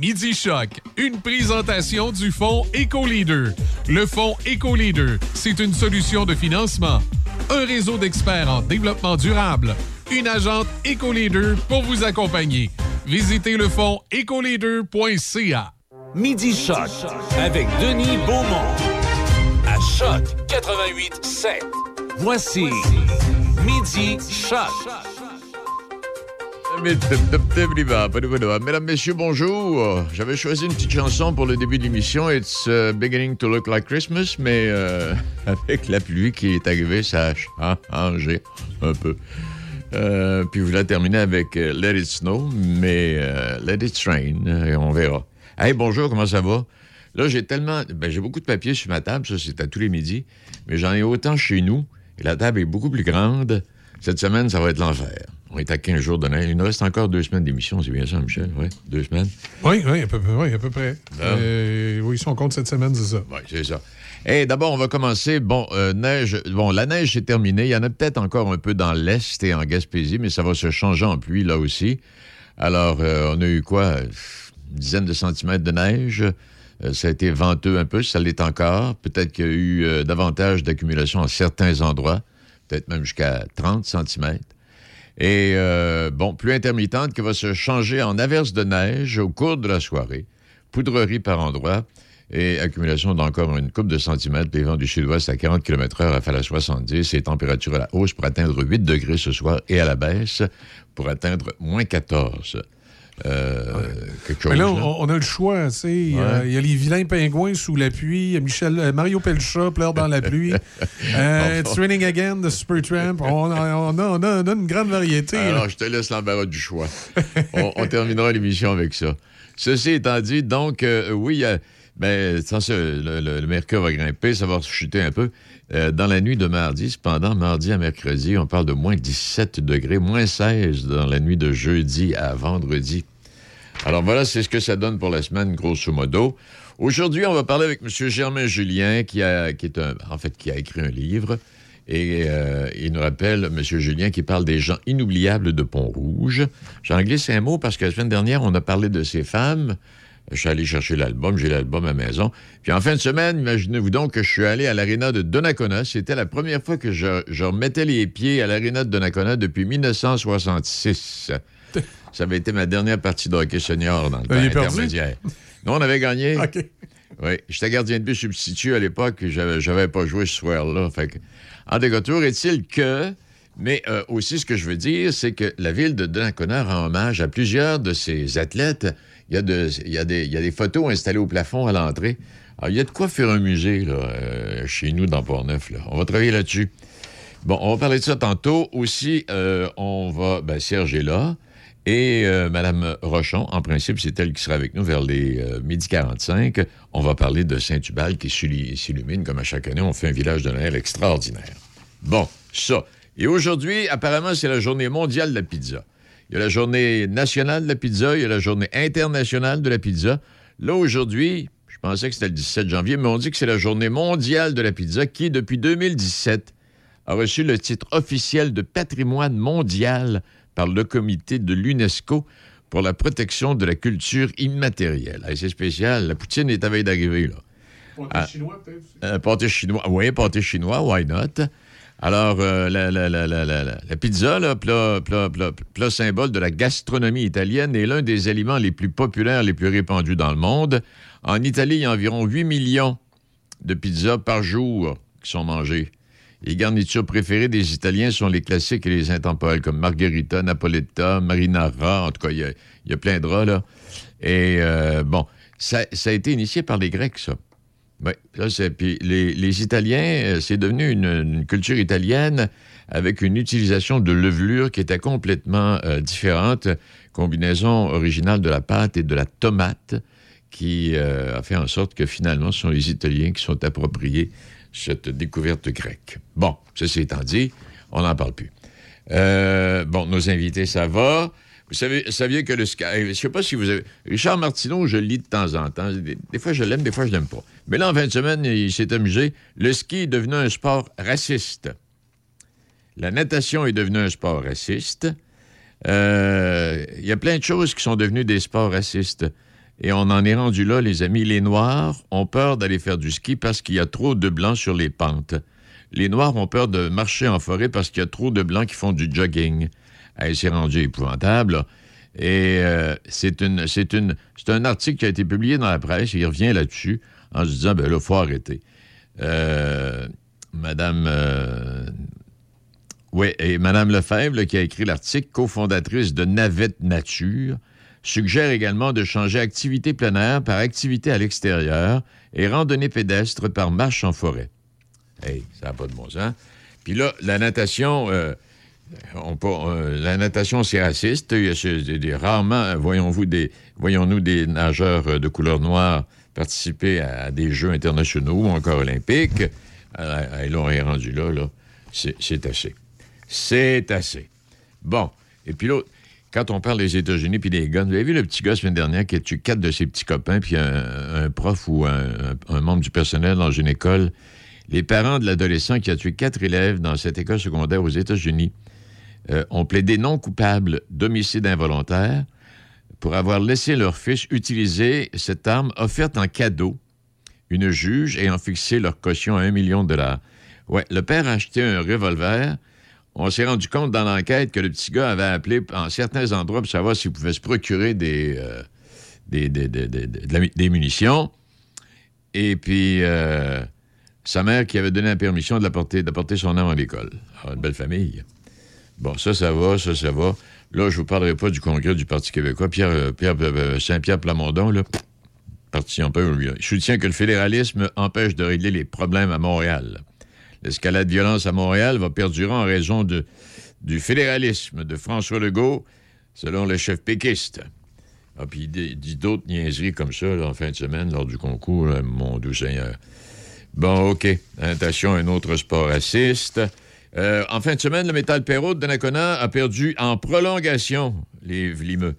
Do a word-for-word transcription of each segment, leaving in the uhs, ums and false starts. Midi Choc, une présentation du Fonds EcoLeader. Le Fonds EcoLeader, c'est une solution de financement, un réseau d'experts en développement durable, une agente EcoLeader pour vous accompagner. Visitez le fonds ecoleader point c a. Midi Choc avec Denis Beaumont à Choc quatre-vingt-huit sept. Voici Midi Choc. Mesdames, Messieurs, bonjour. J'avais choisi une petite chanson pour le début de l'émission, It's uh, Beginning to Look Like Christmas, mais euh, avec la pluie qui est arrivée, ça a hein, changé un peu. Euh, puis je voulais terminer avec Let It Snow, mais euh, Let It Rain, et on verra. Hey, bonjour, comment ça va? Là, j'ai tellement... Ben, j'ai beaucoup de papiers sur ma table, ça, c'est à tous les midis, mais j'en ai autant chez nous, et la table est beaucoup plus grande. Cette semaine, ça va être l'enfer. On est à quinze jours de l'année. Il nous reste encore deux semaines d'émission, c'est bien ça, Michel? Oui, deux semaines? Oui, oui, à peu, oui, à peu près. Euh, oui, si on compte cette semaine, c'est ça. Oui, c'est ça. Et d'abord, on va commencer. Bon, euh, neige. Bon, la neige, c'est terminé. Il y en a peut-être encore un peu dans l'Est et en Gaspésie, mais ça va se changer en pluie, là aussi. Alors, euh, on a eu quoi? Une dizaine de centimètres de neige. Euh, ça a été venteux un peu, ça l'est encore. Peut-être qu'il y a eu euh, davantage d'accumulation à certains endroits, peut-être même jusqu'à trente centimètres. Et, euh, bon, pluie intermittente qui va se changer en averse de neige au cours de la soirée. Poudrerie par endroits et accumulation d'encore une coupe de centimètres. Les vents du sud-ouest à quarante kilomètres heure, rafales à soixante-dix. Et température à la hausse pour atteindre huit degrés ce soir et à la baisse pour atteindre moins quatorze. Euh, ouais. Quelque chose, mais là, on, là, on a le choix. Tu sais, il ouais. euh, y a les vilains pingouins sous la pluie. Michel, euh, Mario Pelcha pleure dans la pluie. Euh, It's Raining Again de Supertramp. On, on, on, on, on a une grande variété. Alors, là, je te laisse l'embarras du choix. on, on terminera l'émission avec ça. Ceci étant dit, donc, euh, oui, euh, ben, sans ça, le, le, le mercure va grimper, ça va chuter un peu. Euh, dans la nuit de mardi, cependant, mardi à mercredi, on parle de moins dix-sept degrés, moins seize dans la nuit de jeudi à vendredi. Alors voilà, c'est ce que ça donne pour la semaine, grosso modo. Aujourd'hui, on va parler avec M. Germain Julien, qui a, qui est un, en fait, qui a écrit un livre. Et euh, il nous rappelle, M. Julien, qui parle des gens inoubliables de Pont-Rouge. J'en glisse un mot parce que la semaine dernière, on a parlé de ces femmes. Je suis allé chercher l'album, j'ai l'album à la maison. Puis en fin de semaine, imaginez-vous donc que je suis allé à l'aréna de Donnacona. C'était la première fois que je, je remettais les pieds à l'aréna de Donnacona depuis dix-neuf cent soixante-six. Ça avait été ma dernière partie de hockey senior dans le temps intermédiaire. Non, on avait gagné. OK. Oui, j'étais gardien de but substitut à l'époque. J'avais, j'avais pas joué ce soir-là. Fait que, en découture, est-il que... Mais euh, aussi, ce que je veux dire, c'est que la ville de Donnacona rend hommage à plusieurs de ses athlètes. Il y a, de, il y a, des, il y a des photos installées au plafond à l'entrée. Alors, il y a de quoi faire un musée là, euh, chez nous dans Portneuf. Là. On va travailler là-dessus. Bon, on va parler de ça tantôt. Aussi, euh, on va... Ben, Serge est là. Et euh, Mme Rochon, en principe, c'est elle qui sera avec nous vers les euh, midi quarante-cinq. On va parler de Saint-Tubal qui s'illumine, comme à chaque année. On fait un village de Noël extraordinaire. Bon, ça. Et aujourd'hui, apparemment, c'est la journée mondiale de la pizza. Il y a la journée nationale de la pizza, il y a la journée internationale de la pizza. Là, aujourd'hui, je pensais que c'était le dix-sept janvier, mais on dit que c'est la journée mondiale de la pizza qui, depuis deux mille dix-sept, a reçu le titre officiel de patrimoine mondial par le comité de l'UNESCO pour la protection de la culture immatérielle. Hey, c'est spécial. La poutine est à veille d'arriver, là. Pâté ah, chinois, peut-être? Euh, pâté chinois, oui, pâté chinois, why not? Alors, euh, la, la, la, la, la, la pizza, là, plat, plat, plat, plat symbole de la gastronomie italienne, est l'un des aliments les plus populaires, les plus répandus dans le monde. En Italie, il y a environ huit millions de pizzas par jour qui sont mangées. Les garnitures préférées des Italiens sont les classiques et les intemporelles, comme margherita, napoletana, marinara, en tout cas, il y, y a plein de rats, là. Et, euh, bon, ça, ça a été initié par les Grecs, ça. Oui, là, c'est... Puis les, les Italiens, c'est devenu une, une culture italienne avec une utilisation de levure qui était complètement euh, différente. Combinaison originale de la pâte et de la tomate qui euh, a fait en sorte que finalement, ce sont les Italiens qui sont appropriés cette découverte grecque. Bon, ceci étant dit, on n'en parle plus. Euh, bon, nos invités, ça va. Vous savez, saviez que le Sky... Je sais pas si vous avez... Richard Martineau, je le lis de temps en temps. Des, des fois, je l'aime, des fois, je l'aime pas. Mais là, en fin de semaine, il s'est amusé. Le ski est devenu un sport raciste. La natation est devenue un sport raciste. Il euh, y a plein de choses qui sont devenues des sports racistes. Et on en est rendu là, les amis. Les Noirs ont peur d'aller faire du ski parce qu'il y a trop de blancs sur les pentes. Les Noirs ont peur de marcher en forêt parce qu'il y a trop de blancs qui font du jogging. Hey, c'est rendu épouvantable, là. Et euh, c'est une, c'est une, c'est un article qui a été publié dans la presse, et il revient là-dessus, en se disant, bien là, il faut arrêter. Euh, Madame... Euh, oui, et Madame Lefebvre, là, qui a écrit l'article, cofondatrice de Navette Nature, suggère également de changer activité plein air par activité à l'extérieur et randonnée pédestre par marche en forêt. Hey, ça n'a pas de bon sens. Puis là, la natation... Euh, On peut, euh, la natation, c'est raciste. Il y a, c'est, des, rarement, voyons-vous, des, voyons-nous des nageurs de couleur noire participer à, à des Jeux internationaux ou encore olympiques. Et là, on est rendu là, là. C'est, c'est assez. C'est assez. Bon. Et puis l'autre, quand on parle des États-Unis puis des guns, vous avez vu le petit gars, la semaine dernière, qui a tué quatre de ses petits copains, puis un, un prof ou un, un membre du personnel dans une école. Les parents de l'adolescent qui a tué quatre élèves dans cette école secondaire aux États-Unis Euh, ont plaidé non coupable d'homicide involontaire pour avoir laissé leur fils utiliser cette arme offerte en cadeau, une juge ayant fixé leur caution à un million de dollars. Ouais, le père a acheté un revolver. On s'est rendu compte dans l'enquête que le petit gars avait appelé en certains endroits pour savoir s'il pouvait se procurer des, euh, des, des, des, des, des, des munitions. Et puis, euh, sa mère qui avait donné la permission de la porter, de porter son arme à l'école. Alors, une belle famille. Bon, ça, ça va, ça, ça va. Là, je vous parlerai pas du congrès du Parti québécois. Pierre, euh, Pierre euh, Saint-Pierre Plamondon, là, parti en peu, lui, soutient que le fédéralisme empêche de régler les problèmes à Montréal. L'escalade de violence à Montréal va perdurer en raison de, du fédéralisme de François Legault, selon le chef péquiste. Ah, puis il dit d'autres niaiseries comme ça, là, en fin de semaine, lors du concours, là, mon doux Seigneur. Bon, OK. Attention, un autre sport raciste. Euh, en fin de semaine, le Métal Perreault de Donnacona a perdu en prolongation les Vlimeux.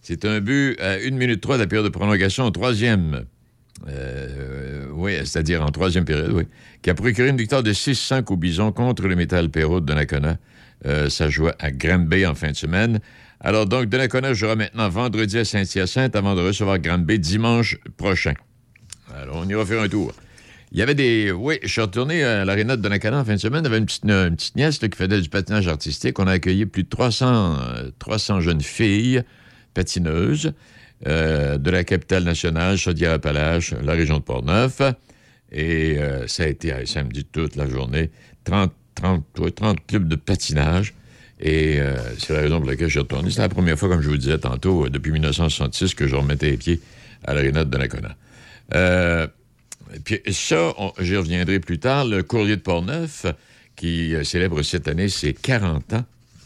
C'est un but à une minute trois de la période de prolongation en troisième. Euh, oui, c'est-à-dire en troisième période, oui. Qui a procuré une victoire de six à cinq aux Bisons contre le Métal Perreault de Donnacona. Euh, ça jouait à Granby en fin de semaine. Alors donc, Donnacona jouera maintenant vendredi à Saint-Hyacinthe avant de recevoir Granby dimanche prochain. Alors, on ira faire un tour. Il y avait des... Oui, je suis retourné à l'aréna de Donnacona en fin de semaine. Il y avait une petite, une petite nièce là, qui faisait du patinage artistique. On a accueilli plus de trois cents, euh, trois cents jeunes filles patineuses euh, de la capitale nationale, Chaudière-Appalaches, la région de Portneuf. Et euh, ça a été euh, samedi toute la journée. trente, trente, trente clubs de patinage. Et euh, c'est la raison pour laquelle je suis retourné. C'était la première fois, comme je vous disais tantôt, euh, depuis dix-neuf cent soixante-six, que je remettais les pieds à l'aréna de Donnacona. Euh... Puis ça, on, j'y reviendrai plus tard. Le courrier de Portneuf, qui euh, célèbre cette année ses quarante ans,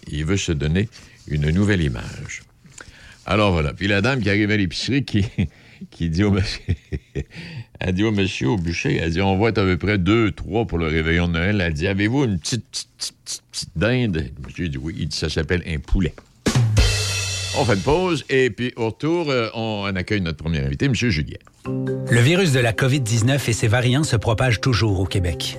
il veut se donner une nouvelle image. Alors voilà. Puis la dame qui arrive à l'épicerie, qui, qui dit au monsieur, elle dit au monsieur au bûcher, elle dit, on va être à peu près deux, trois pour le réveillon de Noël. Elle dit, avez-vous une petite, petite, petite, petite, petite dinde? Le monsieur dit oui. Il dit, ça s'appelle un poulet. On fait une pause et puis au retour, euh, on accueille notre premier invité, M. Julien. Le virus de la covid dix-neuf et ses variants se propagent toujours au Québec.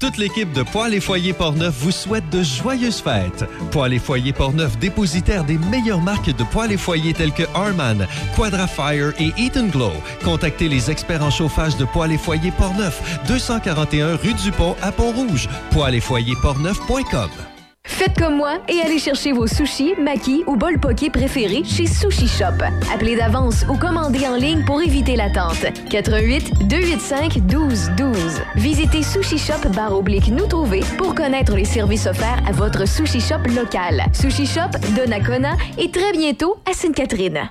Toute l'équipe de Poêles et Foyers Portneuf vous souhaite de joyeuses fêtes. Poêles et Foyers Portneuf, dépositaire des meilleures marques de poêles et foyers telles que Harman, Quadrafire et Eaton Glow. Contactez les experts en chauffage de Poêles et Foyers Portneuf, deux cent quarante et un rue du Pont à Pont-Rouge, poêles et foyers portneuf point com. Faites comme moi et allez chercher vos sushis, makis ou bols poké préférés chez Sushi Shop. Appelez d'avance ou commandez en ligne pour éviter l'attente. quatre un huit, deux huit cinq, un deux un deux. Visitez Sushi Shop barre oblique nous trouver pour connaître les services offerts à votre Sushi Shop local. Sushi Shop, Donnacona et très bientôt à Sainte-Catherine.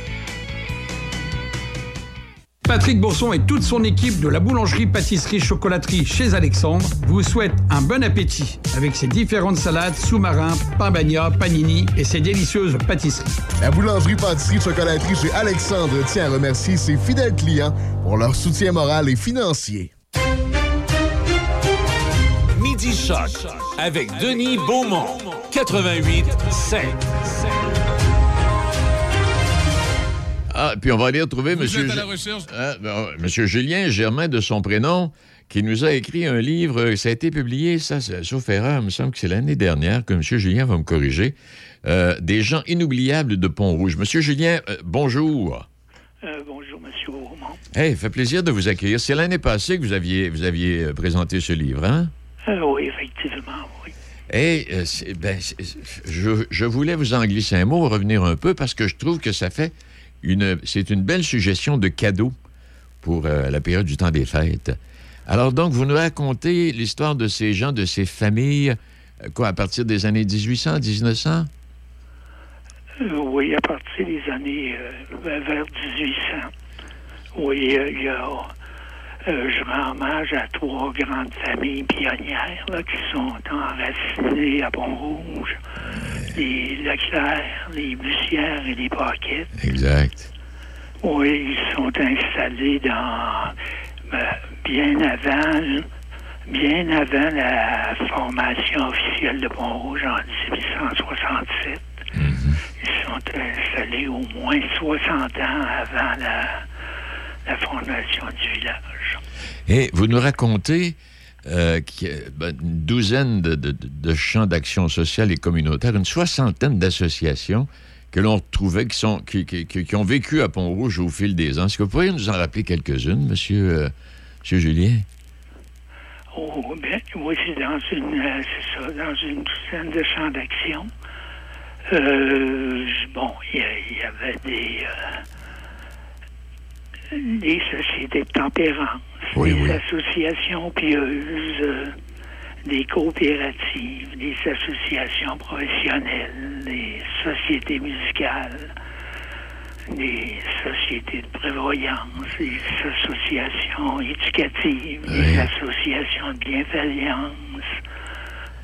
Patrick Bourson et toute son équipe de la boulangerie-pâtisserie-chocolaterie chez Alexandre vous souhaitent un bon appétit avec ses différentes salades, sous-marins, pain bagna, panini et ses délicieuses pâtisseries. La boulangerie-pâtisserie-chocolaterie chez Alexandre tient à remercier ses fidèles clients pour leur soutien moral et financier. Midi Choc avec Denis Beaumont, quatre-vingt-huit virgule cinq. Ah, puis on va aller retrouver M. G... Julien Germain, de son prénom, qui nous a écrit un livre. Ça a été publié, ça, sauf erreur, il me semble que c'est l'année dernière, que M. Julien va me corriger, euh, « Des gens inoubliables de Pont-Rouge ». M. Julien, euh, bonjour. Euh, bonjour, M. Beaumont. Hey, fait plaisir de vous accueillir. C'est l'année passée que vous aviez, vous aviez présenté ce livre, hein? Euh, oui, effectivement, oui. Et euh, c'est, ben, c'est, je, je voulais vous en glisser un mot, revenir un peu, parce que je trouve que ça fait... Une, c'est une belle suggestion de cadeau pour euh, la période du temps des fêtes. Alors donc, vous nous racontez l'histoire de ces gens, de ces familles, euh, quoi, à partir des années dix-huit cents, dix-neuf cents? Euh, oui, à partir des années euh, vers dix-huit cents. Oui, euh, il y a, euh, je rends hommage à trois grandes familles pionnières là, qui sont enracinées à Pont-Rouge. Les Leclerc, les Bussières et les Paquettes. Exact. Oui, ils sont installés dans euh, bien avant bien avant la formation officielle de Pont-Rouge en dix-huit cent soixante-sept. Mm-hmm. Ils sont installés au moins soixante ans avant la, la fondation du village. Et vous nous racontez... Euh, qui, ben, une douzaine de, de, de champs d'action sociale et communautaire, une soixantaine d'associations que l'on retrouvait, qui, sont, qui, qui, qui ont vécu à Pont-Rouge au fil des ans. Est-ce que vous pourriez nous en rappeler quelques-unes, monsieur, euh, monsieur Julien? Oh, bien, oui, c'est dans une, euh, c'est ça, dans une douzaine de champs d'action. Euh, bon, il y, y avait des... Euh... des sociétés de tempérance, oui, des oui. associations pieuses, euh, des coopératives, des associations professionnelles, des sociétés musicales, des sociétés de prévoyance, des associations éducatives, oui. des associations de bienveillance,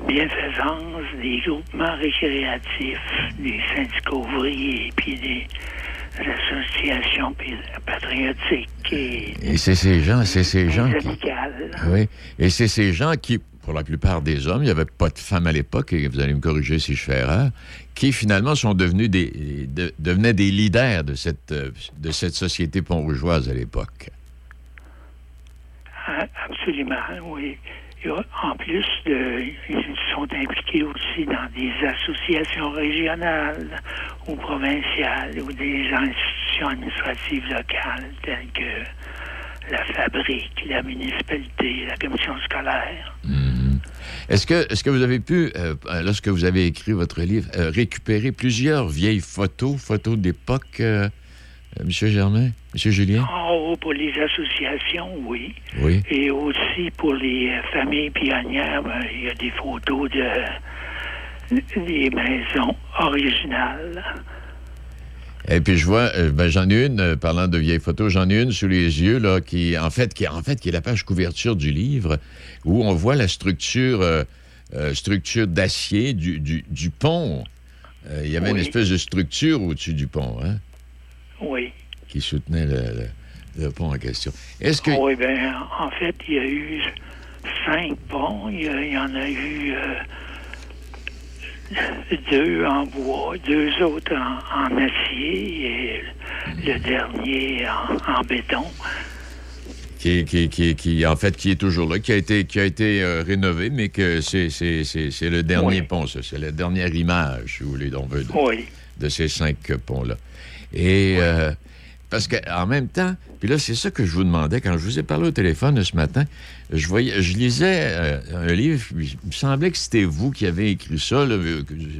bienfaisance, des groupements récréatifs, des syndicats ouvriers, puis des... l'association patriotique et... Et c'est ces gens, c'est ces gens qui... Oui, et c'est ces gens qui, pour la plupart des hommes, il n'y avait pas de femmes à l'époque, et vous allez me corriger si je fais erreur, qui finalement sont devenus des... De, devenaient des leaders de cette, de cette société pont-rougeoise à l'époque. Absolument, oui. En plus, de, ils sont impliqués aussi dans des associations régionales ou provinciales ou des institutions administratives locales telles que la fabrique, la municipalité, la commission scolaire. Mmh. Est-ce que, est-ce que vous avez pu, euh, lorsque vous avez écrit votre livre, euh, récupérer plusieurs vieilles photos, photos d'époque, euh, M. Germain? M. Julien? Oh, pour les associations, oui. Oui. Et aussi pour les familles pionnières, ben, il y a des photos de des maisons originales. Et puis je vois, ben, j'en ai une, parlant de vieilles photos, j'en ai une sous les yeux, là, qui, en fait, qui, en fait, qui est la page couverture du livre, où on voit la structure, euh, euh, structure d'acier du, du, du pont. Euh, il y avait oui. une espèce de structure au-dessus du pont, hein? Oui. Qui soutenait le, le, le pont en question. Est-ce que... Oui, bien, en fait, il y a eu cinq ponts. Il y, a, il y en a eu euh, deux en bois, deux autres en, en acier et mmh. le dernier en, en béton. Qui, qui, qui, qui, en fait, qui est toujours là, qui a été, qui a été euh, rénové, mais que c'est, c'est, c'est, c'est le dernier oui. pont, ça. C'est la dernière image, si vous voulez, on veut, de, oui. de ces cinq ponts-là. Et ouais. euh, parce qu'en même temps, puis là, c'est ça que je vous demandais quand je vous ai parlé au téléphone ce matin. Je voyais, je lisais euh, un livre, il me semblait que c'était vous qui avez écrit ça, là,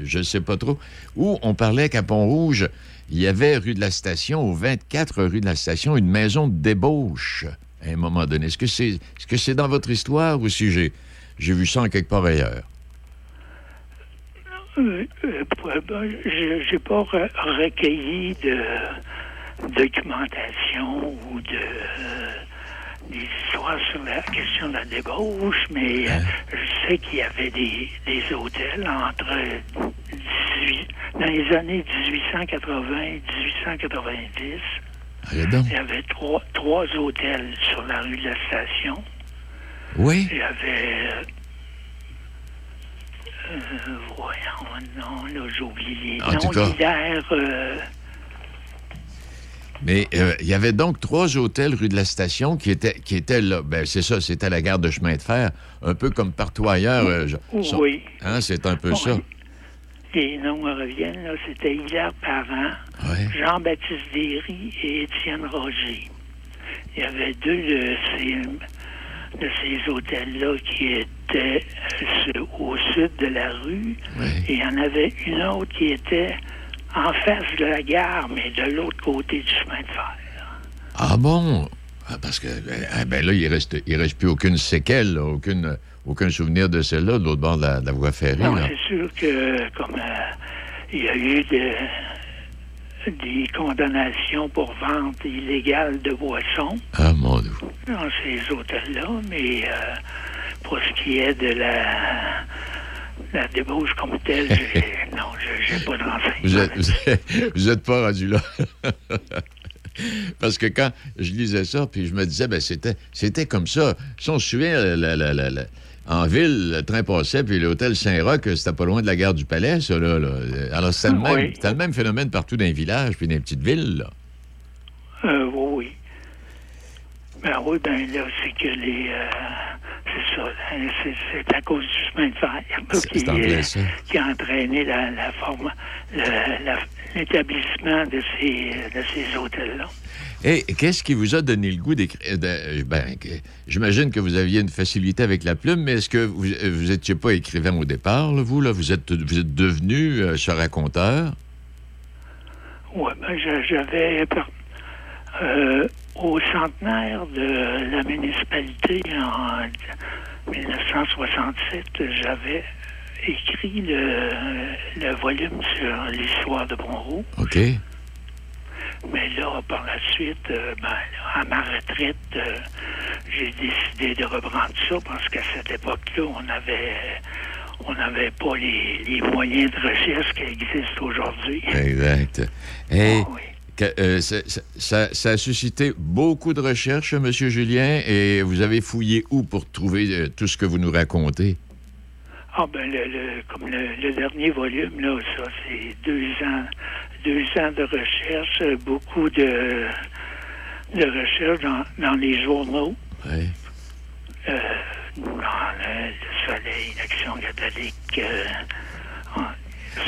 je ne sais pas trop, où on parlait qu'à Pont-Rouge, il y avait rue de la Station, au vingt-quatre rue de la Station, une maison de débauche à un moment donné. Est-ce que c'est, est-ce que c'est dans votre histoire ou si j'ai, J'ai vu ça en quelque part ailleurs. J'ai pas re- recueilli de documentation ou de euh, des histoires sur la question de la débauche, mais ouais. euh, je sais qu'il y avait des, des hôtels entre dix-huit, dans les années dix-huit cent quatre-vingt et dix-huit cent quatre-vingt-dix. Allez donc. Il y avait trois, trois hôtels sur la rue de la station. Oui. Il y avait... Euh, Euh, voyons, non, là, j'ai oublié. En non, l'hiver... Euh... Mais il euh, y avait donc trois hôtels rue de la Station qui étaient, qui étaient là. Ben, c'est ça, c'était la gare de chemin de fer, un peu comme partout ailleurs. Euh, son... Oui. Hein, c'est un peu bon, ça. Les noms me reviennent, là. C'était Hilaire Parent, ouais. Jean-Baptiste Derry et Étienne Roger. Il y avait deux de ces, de ces hôtels-là qui étaient... était au sud de la rue, oui. Et il y en avait une autre qui était en face de la gare, mais de l'autre côté du chemin de fer. Ah bon? Parce que, eh ben là, il reste, il reste plus aucune séquelle, là, aucune, aucun souvenir de celle-là, de l'autre bord de la, de la voie ferrée. Non, là. C'est sûr que, comme il euh, y a eu de, des condamnations pour vente illégale de boissons. Ah, mon Dieu. Dans ces hôtels-là, mais... Euh, pour ce qui est de la, la débauche comme telle, j'ai... non, je n'ai pas de renseignements. Vous n'êtes pas rendu là. Parce que quand je lisais ça, puis je me disais, ben c'était, c'était comme ça. Si on se souvient, la, la, la, la, en ville, le train passait, puis l'hôtel Saint-Roch, c'était pas loin de la gare du Palais, ça, là. là. Alors, c'était le, oui. même, c'était le même phénomène partout dans les villages, puis dans les petites villes, là. Euh, oui. Ben oui, ben là, c'est que les... Euh... C'est ça, c'est, c'est à cause du chemin de fer là, qui, plaît, euh, qui a entraîné la, la forme, la, la, l'établissement de ces, de ces hôtels-là. Et qu'est-ce qui vous a donné le goût d'écrire? Ben, j'imagine que vous aviez une facilité avec la plume, mais est-ce que vous n'étiez pas écrivain au départ, là, vous? Là? Vous êtes, vous êtes devenu euh, ce raconteur? Oui, ben j'avais... Euh, au centenaire de la municipalité en dix-neuf cent soixante-sept, j'avais écrit le, le volume sur l'histoire de Pont-Rouge. OK. Mais là, par la suite, euh, ben, à ma retraite, euh, j'ai décidé de reprendre ça parce qu'à cette époque-là, on avait... On n'avait pas les, les moyens de recherche qui existent aujourd'hui. Exact. Et... Ah, oui. Euh, ça, ça, ça a suscité beaucoup de recherches, M. Julien, et vous avez fouillé où pour trouver euh, tout ce que vous nous racontez? Ah ben, le, le, comme le, le dernier volume, là, ça, c'est deux ans, deux ans de recherche, beaucoup de, de recherches dans, dans les journaux. Oui. Euh, dans le, le Soleil, l'Action catholique. Euh, en,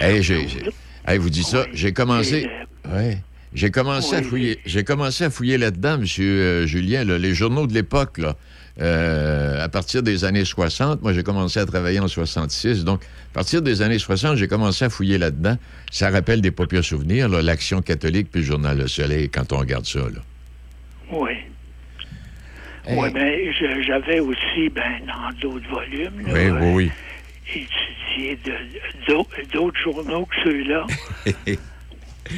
hey, j'ai, j'ai, hey, vous dites ça, oui. j'ai commencé... Le... Oui. J'ai commencé, oui. à fouiller, j'ai commencé à fouiller là-dedans, M. Euh, Julien, là, les journaux de l'époque, là, euh, à partir des années soixante. Moi, j'ai commencé à travailler en soixante-six. Donc, à partir des années soixante, j'ai commencé à fouiller là-dedans. Ça rappelle des papiers souvenirs, là, l'Action catholique puis le journal Le Soleil, quand on regarde ça, là. Oui. Hey. Oui, bien, j'avais aussi, ben dans d'autres volumes, là, oui, euh, oui. étudié de, de, d'autres journaux que ceux-là.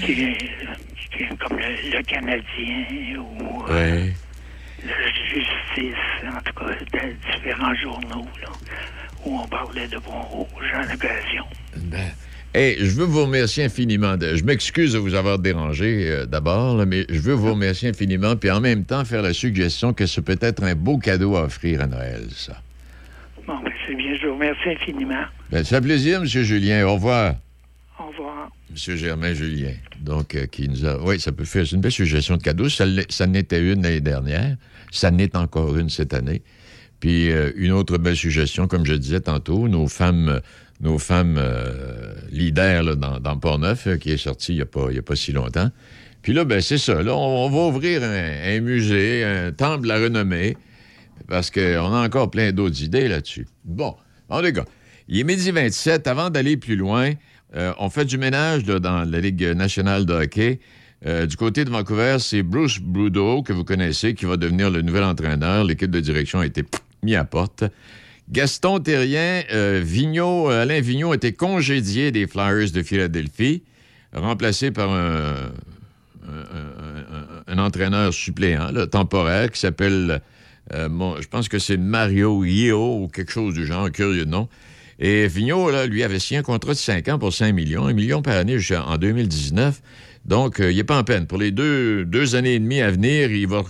Qui, qui, comme le, le Canadien ou euh, ouais. le Justice, en tout cas, de différents journaux là, où on parlait de Pont-Rouge en occasion. Ben, hey, je veux vous remercier infiniment. De, je m'excuse de vous avoir dérangé euh, d'abord, là, mais je veux vous remercier infiniment, puis en même temps faire la suggestion que c'est peut-être un beau cadeau à offrir à Noël, ça. Bon, ben, c'est bien, je vous remercie infiniment. Ben, c'est un plaisir, M. Julien. Au revoir. Au revoir. M. Germain Julien, donc, euh, qui nous a... Oui, ça peut faire... C'est une belle suggestion de cadeau. Ça, ça n'était une l'année dernière. Ça n'est encore une cette année. Puis, euh, une autre belle suggestion, comme je disais tantôt, nos femmes, nos femmes euh, leaders là, dans, dans Portneuf, euh, qui est sorti il n'y a pas, il n'y a pas si longtemps. Puis là, ben c'est ça. Là, on, on va ouvrir un, un musée, un temple à renommer, parce qu'on a encore plein d'autres idées là-dessus. Bon, en tout cas, il est midi vingt-sept. Avant d'aller plus loin... Euh, on fait du ménage là, dans la Ligue nationale de hockey. Euh, du côté de Vancouver, c'est Bruce Boudreau, que vous connaissez, qui va devenir le nouvel entraîneur. L'équipe de direction a été pff, mis à porte. Gaston Thérien, euh, Vigneault, Alain Vigneault a été congédié des Flyers de Philadelphie, remplacé par un, un, un, un entraîneur suppléant, là, temporaire, qui s'appelle, euh, bon, je pense que c'est Mario Yeo ou quelque chose du genre, curieux de nom. Et Vigneault, là, lui, avait signé un contrat de cinq ans pour cinq millions, un million par année jusqu'en deux mille dix-neuf. Donc, euh, il n'est pas en peine. Pour les deux, deux années et demie à venir, il va,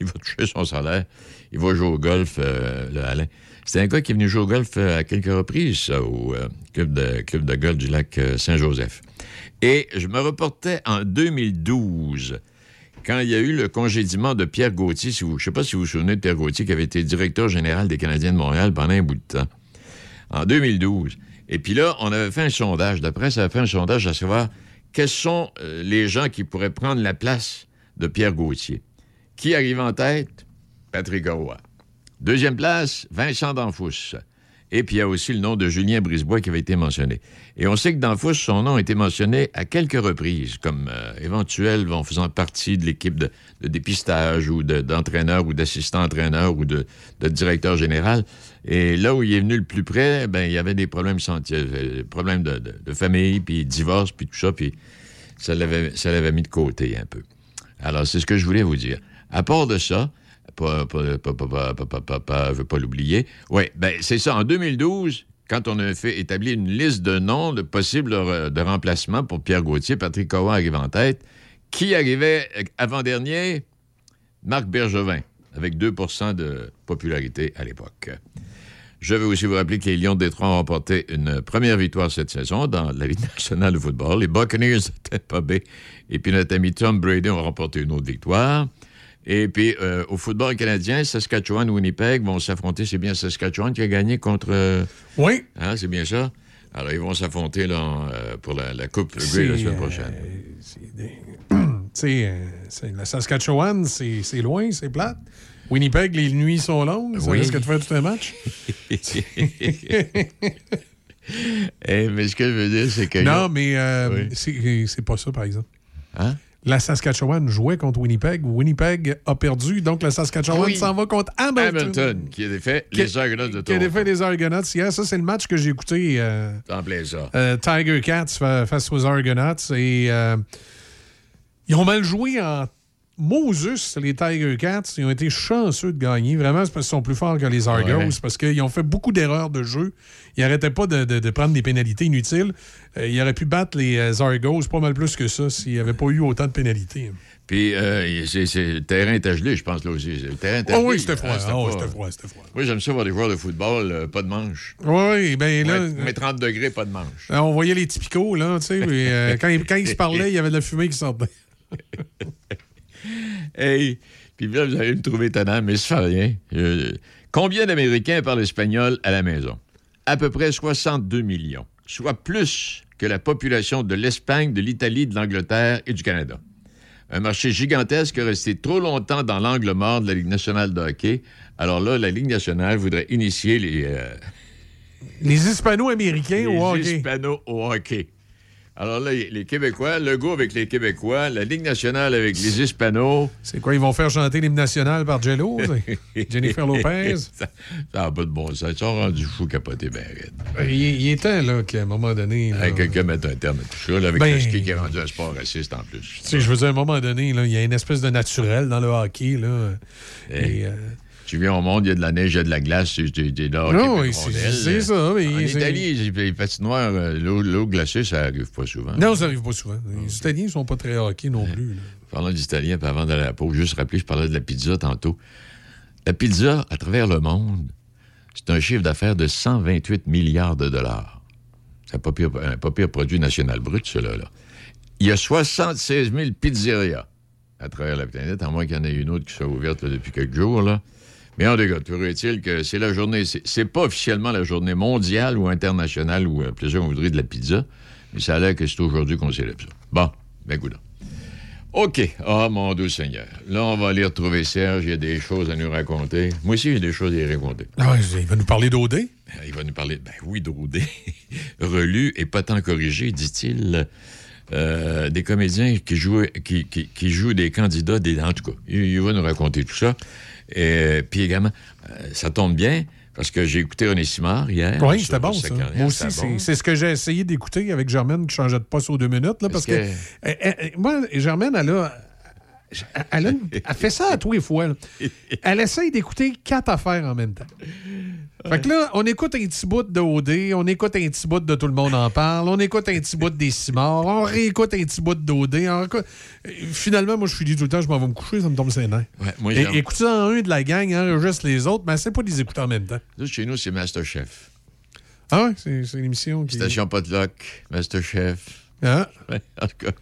il va toucher son salaire. Il va jouer au golf, euh, là, Alain. C'était un gars qui est venu jouer au golf à quelques reprises, ça, au euh, club, de, club de golf du lac Saint-Joseph. Et je me reportais en deux mille douze, quand il y a eu le congédiement de Pierre Gauthier. Si vous, je ne sais pas si vous vous souvenez de Pierre Gauthier, qui avait été directeur général des Canadiens de Montréal pendant un bout de temps. En deux mille douze. Et puis là, on avait fait un sondage. La presse avait fait un sondage à savoir quels sont euh, les gens qui pourraient prendre la place de Pierre Gauthier. Qui arrive en tête? Patrick Roy. Deuxième place, Vincent Damphousse. Et puis il y a aussi le nom de Julien Brisebois qui avait été mentionné. Et on sait que Damphousse, son nom a été mentionné à quelques reprises, comme euh, éventuel en faisant partie de l'équipe de, de dépistage ou de, d'entraîneur ou d'assistant-entraîneur ou de, de directeur général. Et là où il est venu le plus près, ben il y avait des problèmes, senti- des problèmes de, de, de famille, puis divorce, puis tout ça, puis ça l'avait, ça l'avait mis de côté un peu. Alors, c'est ce que je voulais vous dire. À part de ça, pas, pas, pas, pas, pas, pas, pas, je veux pas l'oublier. Oui, bien, c'est ça. En deux mille douze, quand on a fait établir une liste de noms de possibles re- de remplacements pour Pierre Gauthier, Patrick Cowan arrive en tête. Qui arrivait avant-dernier? Marc Bergevin, avec deux pour cent de popularité à l'époque. Je veux aussi vous rappeler que les Lions de Détroit ont remporté une première victoire cette saison dans la Ligue nationale de football. Les Buccaneers de Tampa Bay et puis notre ami Tom Brady ont remporté une autre victoire. Et puis, euh, au football canadien, Saskatchewan, Winnipeg vont s'affronter. C'est bien Saskatchewan qui a gagné contre... Euh... Oui. Hein, c'est bien ça. Alors, ils vont s'affronter là, en, euh, pour la, la Coupe Grey la semaine prochaine. Euh, c'est, des... c'est, euh, c'est la Saskatchewan, c'est, c'est loin, c'est plate. Winnipeg, les nuits sont longues. Ça oui. Risque de faire tout un match. Hey, mais ce que je veux dire, c'est que... Non, mais euh, oui. c'est, c'est pas ça, par exemple. Hein? La Saskatchewan jouait contre Winnipeg. Winnipeg a perdu, donc la Saskatchewan oui. s'en va contre Hamilton. Hamilton, qui a défait les Argonautes de Toronto. Qui a défait les Argonautes hier. Ça, c'est le match que j'ai écouté. Euh, T'en plaisir. Euh, Tiger Cats face aux Argonautes. Et euh, ils ont mal joué en Moses, les Tiger Cats. Ils ont été chanceux de gagner. Vraiment, c'est parce qu'ils sont plus forts que les Argos. Ouais. Parce qu'ils ont fait beaucoup d'erreurs de jeu. Ils n'arrêtaient pas de, de, de prendre des pénalités inutiles. Euh, ils auraient pu battre les Argos pas mal plus que ça s'il n'y avait pas eu autant de pénalités. Puis, euh, c'est, c'est, le terrain était gelé, je pense, là aussi. Le terrain était gelé. Oh oui, c'était froid. Ah, c'était, oh, pas... c'était froid, c'était froid. Oui, j'aime ça voir des joueurs de football, euh, pas de manche. Oui, bien là... Mais trente degrés, pas de manche. Euh, on voyait les typicaux, là, tu sais. euh, quand, quand ils se parlaient, il y avait de la fumée qui sortait. Hey, puis là, vous allez me trouver étonnant, mais ça fait rien. Je... Combien d'Américains parlent espagnol à la maison? À peu près soixante-deux millions, soit plus que la population de l'Espagne, de l'Italie, de l'Angleterre et du Canada. Un marché gigantesque resté trop longtemps dans l'angle mort de la Ligue nationale de hockey. Alors là, la Ligue nationale voudrait initier les... Euh... Les Hispano-Américains au hockey. Les Hispano au hockey. Alors là, les Québécois, Legault avec les Québécois, la Ligue nationale avec les Hispanos. C'est quoi, ils vont faire chanter l'hymne national par Jello? Jennifer Lopez? Ça n'a pas de bon sens. Ils sont rendus fous capotés, ben arrête. Il est temps, là, qu'à un moment donné... Là... Quelqu'un mette un terme à tout ça, là, avec ben... le ski qui est rendu un sport raciste en plus. Tu sais, je veux dire, à un moment donné, il y a une espèce de naturel dans le hockey, là. Hey. Et... Euh... Tu viens au monde, il y a de la neige, il y a de la glace, tu es là. Non, oui, c'est, c'est ça. Mais en c'est... Italie, les patinoires, l'eau, l'eau glacée, ça n'arrive pas souvent. Non, ça n'arrive pas souvent. Les okay. Italiens ne sont pas très hockey non plus. Là. Parlant d'Italiens, puis avant d'aller à la peau, juste rappeler, je parlais de la pizza tantôt. La pizza, à travers le monde, c'est un chiffre d'affaires de cent vingt-huit milliards de dollars. C'est un pas pire, un pas pire produit national brut, cela. Là. Il y a soixante-seize mille pizzerias à travers la planète, à moins qu'il y en ait une autre qui soit ouverte là, depuis quelques jours, là. Mais en tout cas, toujours est-il que c'est la journée... C'est, c'est pas officiellement la journée mondiale ou internationale ou euh, plusieurs on voudrait de la pizza, mais ça a l'air que c'est aujourd'hui qu'on célèbre ça. Bon, ben coudonc. OK. Ah, oh, mon doux Seigneur. Là, on va aller retrouver Serge. Il y a des choses à nous raconter. Moi aussi, j'ai des choses à lui raconter. Ah, il va nous parler d'Odé? Il va nous parler... Ben oui, d'Odé. Relu et pas tant corrigé, dit-il... Euh, des comédiens qui jouent, qui, qui, qui jouent des candidats, des, en tout cas, il, il va nous raconter tout ça. Et puis également, euh, ça tombe bien, Parce que j'ai écouté Onessimard hier. Oui, c'était bon, ça. Carrière, moi aussi, c'est, bon. c'est ce que j'ai essayé d'écouter avec Germaine qui changeait de poste aux deux minutes. Là, parce que... que elle, elle, moi, Germaine, elle a... Elle, a une, elle fait ça à tous les fois. Là. Elle essaye d'écouter quatre affaires en même temps. Fait que là, on écoute un petit bout de O D, on écoute un petit bout de Tout le monde en parle, on écoute un petit bout des Cimards, on réécoute un petit bout d'O D. Réécoute... Finalement, moi, je suis dit tout le temps, je m'en vais me coucher, ça me tombe sur les nerfs. Ouais, moi, é- écoute ça en un de la gang, hein, juste les autres, mais c'est pas de les écouter en même temps. Là, chez nous, c'est MasterChef. Ah ouais, c'est, c'est l'émission qui... Station Potluck, MasterChef. Ah. Ouais, en tout cas.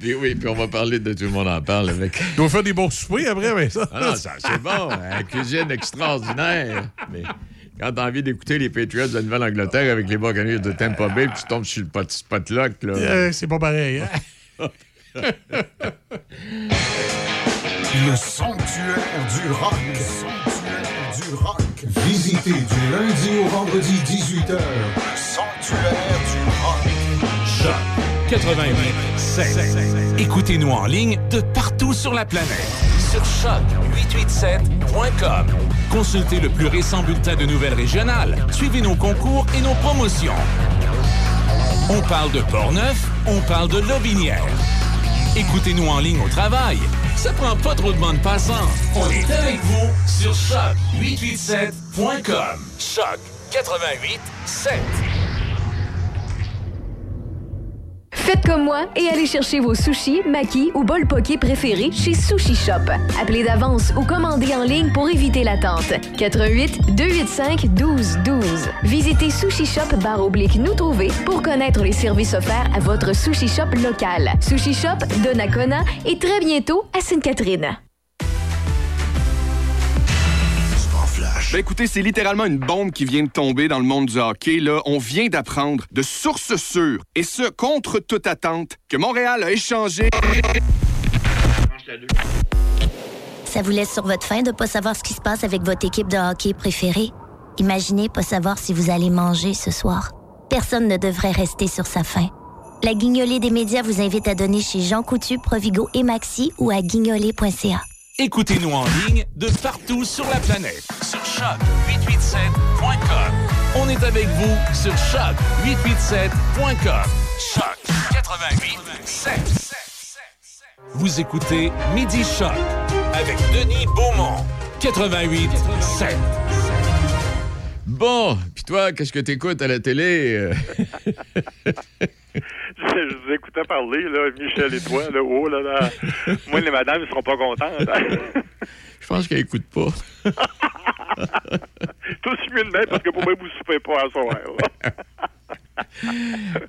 Puis oui, puis on va parler de Tout le monde en parle avec. Il doit faire des bons soupers après, mais ça. Ah non, ça, c'est bon. La cuisine extraordinaire. Mais quand t'as envie d'écouter les Patriots de la Nouvelle-Angleterre avec les Buccaneers de Tampa Bay, puis tu tombes sur le petit spotlock, là. Euh, c'est pas pareil, hein? Le sanctuaire du rock. Le sanctuaire du rock. Visitez du lundi au vendredi dix-huit heures. Le sanctuaire du rock. Choc quatre-vingt-huit virgule sept. Écoutez-nous en ligne de partout sur la planète. Sur choc huit cent quatre-vingt-sept point com. Consultez le plus récent bulletin de nouvelles régionales. Suivez nos concours et nos promotions. On parle de Portneuf, on parle de Lobinière. Écoutez-nous en ligne au travail. Ça prend pas trop de bande passante. On est avec vous sur choc huit cent quatre-vingt-sept point com. Choc quatre-vingt-huit virgule sept. Faites comme moi et allez chercher vos sushis, makis ou bols poké préférés chez Sushi Shop. Appelez d'avance ou commandez en ligne pour éviter l'attente. quatre un huit deux huit cinq un deux un deux. Visitez Sushi Shop barre oblique nous trouver pour connaître les services offerts à votre Sushi Shop local. Sushi Shop, Donnacona et très bientôt à Sainte-Catherine. Ben écoutez, c'est littéralement une bombe qui vient de tomber dans le monde du hockey. Là, on vient d'apprendre de sources sûres, et ce, contre toute attente, que Montréal a échangé... Ça vous laisse sur votre faim de ne pas savoir ce qui se passe avec votre équipe de hockey préférée? Imaginez pas savoir si vous allez manger ce soir. Personne ne devrait rester sur sa faim. La Guignolée des médias vous invite à donner chez Jean Coutu, Provigo et Maxi ou à guignolée point c a. Écoutez-nous en ligne de partout sur la planète. Sur choc huit cent quatre-vingt-sept point com. On est avec vous sur choc huit cent quatre-vingt-sept point com. Choc huit cent quatre-vingt-huit virgule sept. Vous écoutez Midi Choc avec Denis Beaumont. quatre-vingt-huit virgule sept. Bon, puis toi, qu'est-ce que t'écoutes à la télé? Je vous écoutais parler, là, Michel et toi, là, oh là là. Moi et les madames, ils seront pas contentes. Je pense qu'elles n'écoutent pas. C'est aussi mieux de même parce que pour moi, vous ne soupez pas à soir.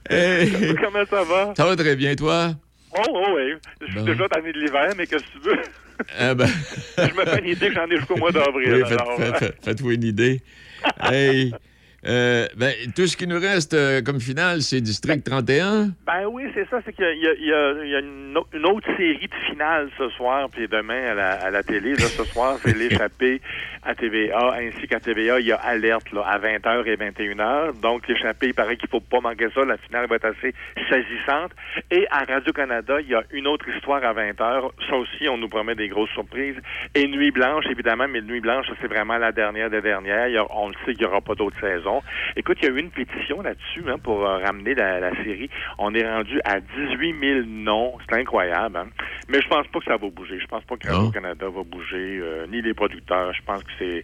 Hey. Comment ça va? Ça va très bien, toi? Oh, oh oui. Je suis bon. Déjà tanné de l'hiver, mais qu'est-ce que tu veux? Ah ben... Je me fais une idée que j'en ai jusqu'au mois d'avril. Oui, faites, faites, faites-vous une idée. Hey... Euh, ben, tout ce qui nous reste euh, comme finale, c'est District trente et un. Ben oui, c'est ça. C'est qu'il y a, il y a, il y a une, o- une autre série de finales ce soir, puis demain à la, à la télé. Là, ce soir, c'est L'échappée à T V A, ainsi qu'à T V A, il y a Alerte là, à vingt heures et vingt et une heures. Donc, L'échappée, il paraît qu'il ne faut pas manquer ça. La finale va être assez saisissante. Et à Radio-Canada, il y a Une autre histoire à vingt heures. Ça aussi, on nous promet des grosses surprises. Et Nuit Blanche, évidemment, mais Nuit Blanche, ça, c'est vraiment la dernière des dernières. Il y a, on le sait qu'il n'y aura pas d'autres saisons. Écoute, il y a eu une pétition là-dessus hein, pour euh, ramener la, la série. On est rendu à dix-huit mille noms. C'est incroyable. Hein? Mais je pense pas que ça va bouger. Je pense pas que Radio-Canada va bouger, euh, ni les producteurs. Je pense que c'est,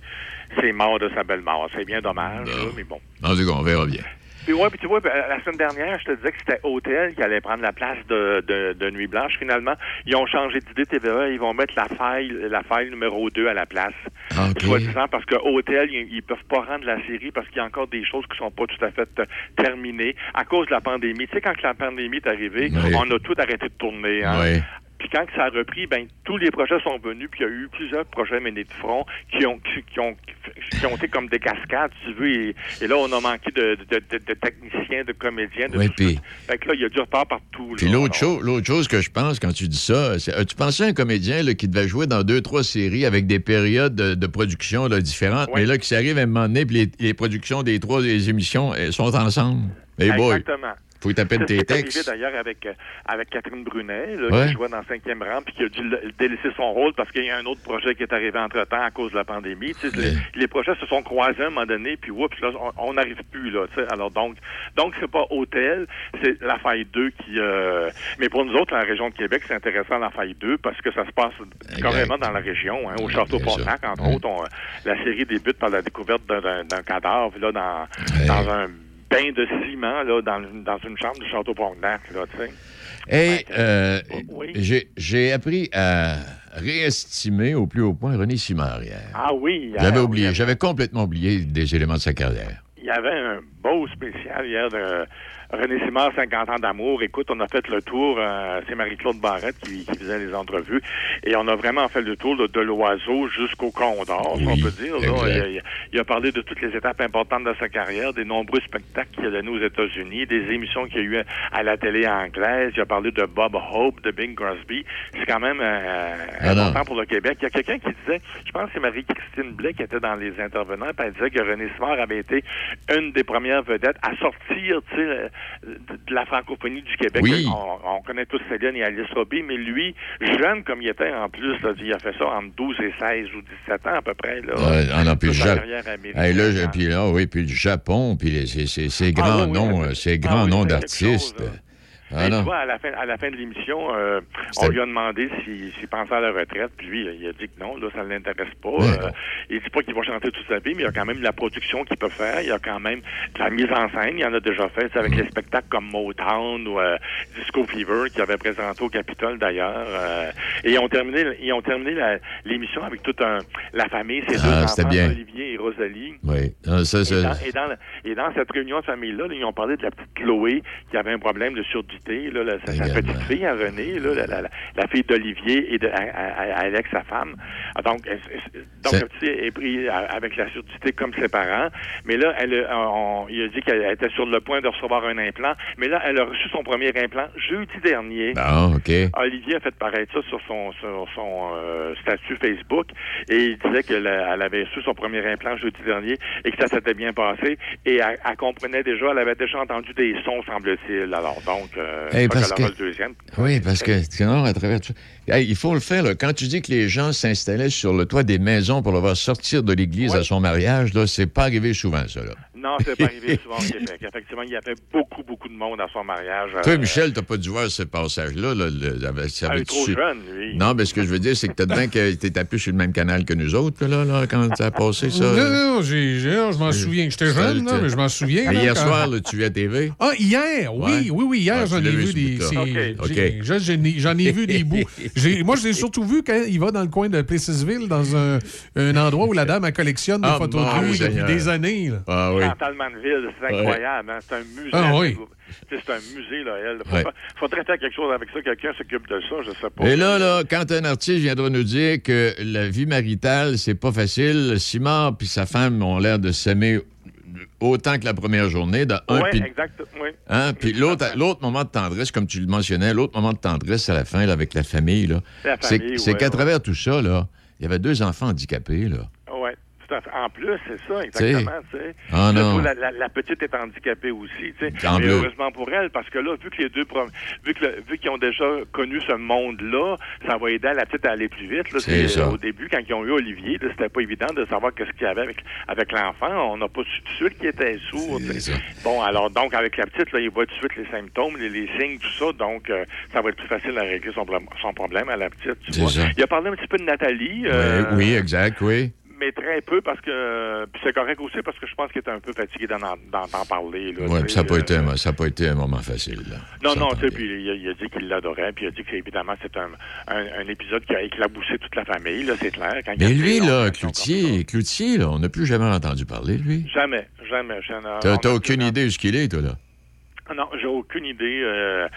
c'est mort de sa belle mort. C'est bien dommage, là, mais bon. En tout cas, on verra bien. Puis ouais, puis tu vois, la semaine dernière, je te disais que c'était Hotel qui allait prendre la place de, de, de Nuit Blanche. Finalement, ils ont changé d'idée T V A. Ils vont mettre la faille, la faille numéro deux à la place. Okay. Soi-disant, parce que Hotel, ils, ils peuvent pas rendre la série parce qu'il y a encore des choses qui sont pas tout à fait terminées à cause de la pandémie. Tu sais, quand la pandémie est arrivée, oui. On a tout arrêté de tourner. Hein? Oui. Puis quand ça a repris, ben tous les projets sont venus, puis il y a eu plusieurs projets menés de front qui ont qui, qui ont qui ont été comme des cascades, tu veux, et, et là on a manqué de, de, de, de techniciens, de comédiens, de ouais, tout pis, ça. Fait que là, il y a du repart partout. Puis l'autre chose, l'autre chose que je pense quand tu dis ça, c'est as-tu pensé à un comédien là, qui devait jouer dans deux, trois séries avec des périodes de, de production là, différentes, ouais. Mais là qui s'arrive à un moment donné, puis les, les productions des trois des émissions elles sont ensemble. Hey, exactement. Boy. Faut y taper de tes textes. C'est arrivé d'ailleurs avec, avec Catherine Brunet, là, ouais. qui jouait dans le cinquième rang, puis qui a dû délaisser son rôle parce qu'il y a un autre projet qui est arrivé entre-temps à cause de la pandémie. Tu sais, les, les projets se sont croisés à un moment donné, puis oups, là, on n'arrive plus, là, tu sais. Alors, donc, donc c'est pas Hôtel, c'est la faille deux qui... Euh... Mais pour nous autres, la région de Québec, c'est intéressant, la faille deux, parce que ça se passe exact. Carrément dans la région, hein, au Château-Pontac, entre oui. autres. On, la série débute par la découverte d'un, d'un, d'un cadavre, là, dans, oui. dans un... bain de ciment là, dans, dans une chambre du Château-Pont-Neuf, là, tu sais. Hey, euh, oui. j'ai, j'ai appris à réestimer au plus haut point René Simard hier. Ah oui. J'avais alors, oublié, oui. j'avais complètement oublié des éléments de sa carrière. Il y avait un beau spécial hier de René Simard, cinquante ans d'amour. Écoute, on a fait le tour, euh, c'est Marie-Claude Barrette qui, qui faisait les entrevues, et on a vraiment fait le tour de, de l'oiseau jusqu'au condor, oui, si on peut dire. Là. Il, a, il a parlé de toutes les étapes importantes de sa carrière, des nombreux spectacles qu'il a donnés aux États-Unis, des émissions qu'il y a eu à la télé anglaise. Il a parlé de Bob Hope, de Bing Crosby. C'est quand même euh, ah important non. pour le Québec. Il y a quelqu'un qui disait, je pense que c'est Marie-Christine Blais qui était dans les intervenants, puis elle disait que René Simard avait été une des premières vedettes à sortir, tu sais, de la francophonie du Québec. Oui. On, on connaît tous Céline et Alice Robbie, mais lui, jeune comme il était en plus, là, il a fait ça entre douze et seize ou dix-sept ans à peu près. Là, ouais, ah non, puis, ja... hey, là, je... puis là, oui, puis le Japon, puis les, ces, ces, ces ah, grands oui, noms, oui. ces grands ah, oui, noms d'artistes. Ah et tu vois, à la fin, à la fin de l'émission, euh, on lui a demandé s'il, s'il pensait à la retraite, puis lui, il a dit que non, là, ça ne l'intéresse pas. Euh, il dit pas qu'il va chanter toute sa vie, mais il y a quand même la production qu'il peut faire, il y a quand même de la mise en scène, il en a déjà fait, avec les spectacles comme Motown ou euh, Disco Fever, qu'il avait présenté au Capitole, d'ailleurs. Euh, et ils ont terminé, ils ont terminé la, l'émission avec toute un, la famille, ses ah, deux enfants, bien. Olivier et Rosalie. Oui. Ah, ça, ça... Et, dans, et, dans, et dans cette réunion de famille-là, là, ils ont parlé de la petite Chloé, qui avait un problème de surdité. Là, la, sa, sa petite fille, hein, Renée, là, la, la, la fille d'Olivier et de, à, à, à Alex, sa femme. Ah, donc, elle, donc le petit est pris avec la surdité comme ses parents. Mais là, elle, on, il a dit qu'elle était sur le point de recevoir un implant. Mais là, elle a reçu son premier implant jeudi dernier. Bon, okay. Olivier a fait paraître ça sur son, sur son euh, statut Facebook. Et il disait qu'elle elle avait reçu son premier implant jeudi dernier et que ça s'était bien passé. Et elle, elle comprenait déjà, elle avait déjà entendu des sons, semble-t-il. Alors, donc... Euh, Hey, parce que... deuxième. Oui, parce que sinon, à travers tout ça. Hey, il faut le faire. Là. Quand tu dis que les gens s'installaient sur le toit des maisons pour le voir sortir de l'église ouais. à son mariage, là, c'est pas arrivé souvent, ça. Là. Non, c'est pas arrivé souvent au Québec. Effectivement, il y avait beaucoup, beaucoup de monde à son mariage. Toi, euh... Michel, t'as pas dû voir ce passage-là. Là, le... ça ah, il est trop su... jeune, lui. Non, mais ce que je veux dire, c'est que t'as bien que t'es tapé sur le même canal que nous autres, là, là quand ça a passé, ça. Non, non, j'ai... je m'en souviens que j'étais jeune, là, mais je m'en souviens. Hier quand... soir, là, tu vis à T V. Ah, hier, oui, ouais. oui, oui, hier, ouais, j'en ai vu des... Okay. Okay. J'ai... J'en, ai... j'en ai vu des bouts. J'ai... Moi, je l'ai surtout vu quand il va dans le coin de Plessisville, dans un, un endroit où la dame elle collectionne des ah, photos de lui depuis des années. Là. Ah oui. Talmanville, c'est incroyable, ouais. hein? C'est un musée. Ah, oui. C'est un musée, là, elle. Faut ouais. pas, faudrait faire quelque chose avec ça, quelqu'un s'occupe de ça, je sais pas. Et là, là, quand un artiste viendra nous dire que la vie maritale, c'est pas facile, Simard puis sa femme ont l'air de s'aimer autant que la première journée. Oui, pil... exact. Oui. Hein? Puis l'autre, l'autre moment de tendresse, comme tu le mentionnais, l'autre moment de tendresse à la fin, là, avec la famille, là. La famille, c'est, ouais, c'est qu'à ouais. travers tout ça, là, il y avait deux enfants handicapés, là. En plus, c'est ça, exactement. T'sais. Ah, non. La, la, la petite est handicapée aussi. T'sais. Mais heureusement pour elle, parce que là, vu que les deux prom- vu que le, vu qu'ils ont déjà connu ce monde-là, ça va aider à la petite à aller plus vite. Là. C'est c'est, au début, quand ils ont eu Olivier, là, c'était pas évident de savoir qu'est-ce qu'il y avait avec, avec l'enfant. On n'a pas su tout de suite qu'il était sourd. Bon, alors, donc, avec la petite, là, il voit tout de suite les symptômes, les, les signes, tout ça. Donc, euh, ça va être plus facile à régler son, son problème à la petite. Tu vois. Il a parlé un petit peu de Nathalie. Euh, oui, oui, exact, oui. Mais très peu, parce que... Puis c'est correct aussi, parce que je pense qu'il était un peu fatigué d'en, d'en, d'en parler. Oui, puis ça n'a pas, euh... pas été un moment facile. Là. Non, ça non, tu sais, puis il, il a dit qu'il l'adorait, puis il a dit que, évidemment, c'est un, un, un épisode qui a éclaboussé toute la famille, là, c'est clair. Quand mais lui, là, Cloutier, Cloutier, là, on n'a plus jamais entendu parler, lui. Jamais, jamais. T'as, t'as aucune idée de ce qu'il est, toi, là? Non, j'ai aucune idée. Euh,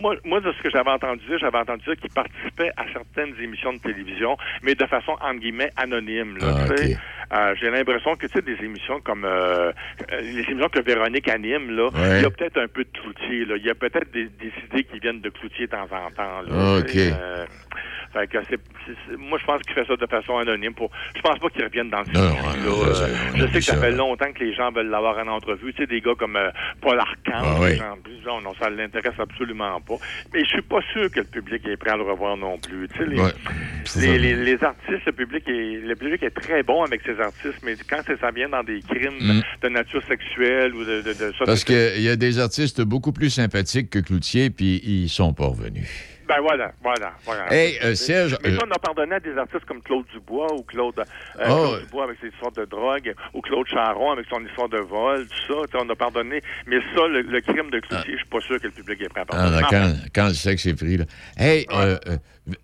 moi, moi, de ce que j'avais entendu dire, j'avais entendu dire qu'il participait à certaines émissions de télévision, mais de façon, entre guillemets, anonyme. Là, ah, okay. euh, j'ai l'impression que, tu sais, des émissions comme... Euh, les émissions que Véronique anime, là, il ouais. y a peut-être un peu de Cloutier. Il y a peut-être des, des idées qui viennent de Cloutier de temps en temps. Là, OK. Euh, Fait que c'est, c'est, moi, je pense qu'il fait ça de façon anonyme. Pour, je pense pas qu'il revienne dans le film. Ouais, euh, je sais que ça fait longtemps que les gens veulent l'avoir en entrevue. Tu sais, des gars comme euh, Paul Arcand, ah, oui. genre, non, ça l'intéresse absolument pas. Mais je suis pas sûr que le public est prêt à le revoir non plus. Tu sais, les, ouais, les, les, les artistes, le public, est, le public est très bon avec ces artistes, mais quand ça vient dans des crimes mm. de nature sexuelle ou de... de, de Parce qu'il y a des artistes beaucoup plus sympathiques que Cloutier, puis ils sont pas revenus. Ben voilà, voilà, voilà. Hey, euh, Serge, mais ça, on a pardonné à des artistes comme Claude Dubois ou Claude, euh, oh, Claude Dubois avec ses histoires de drogue ou Claude Charron avec son histoire de vol, tout ça. On a pardonné. Mais ça, le, le crime de Cloutier, ah, je suis pas sûr que le public est prêt à pardonner. Ah, non, quand, quand le sexe est pris, là. Hey, ouais. euh, euh,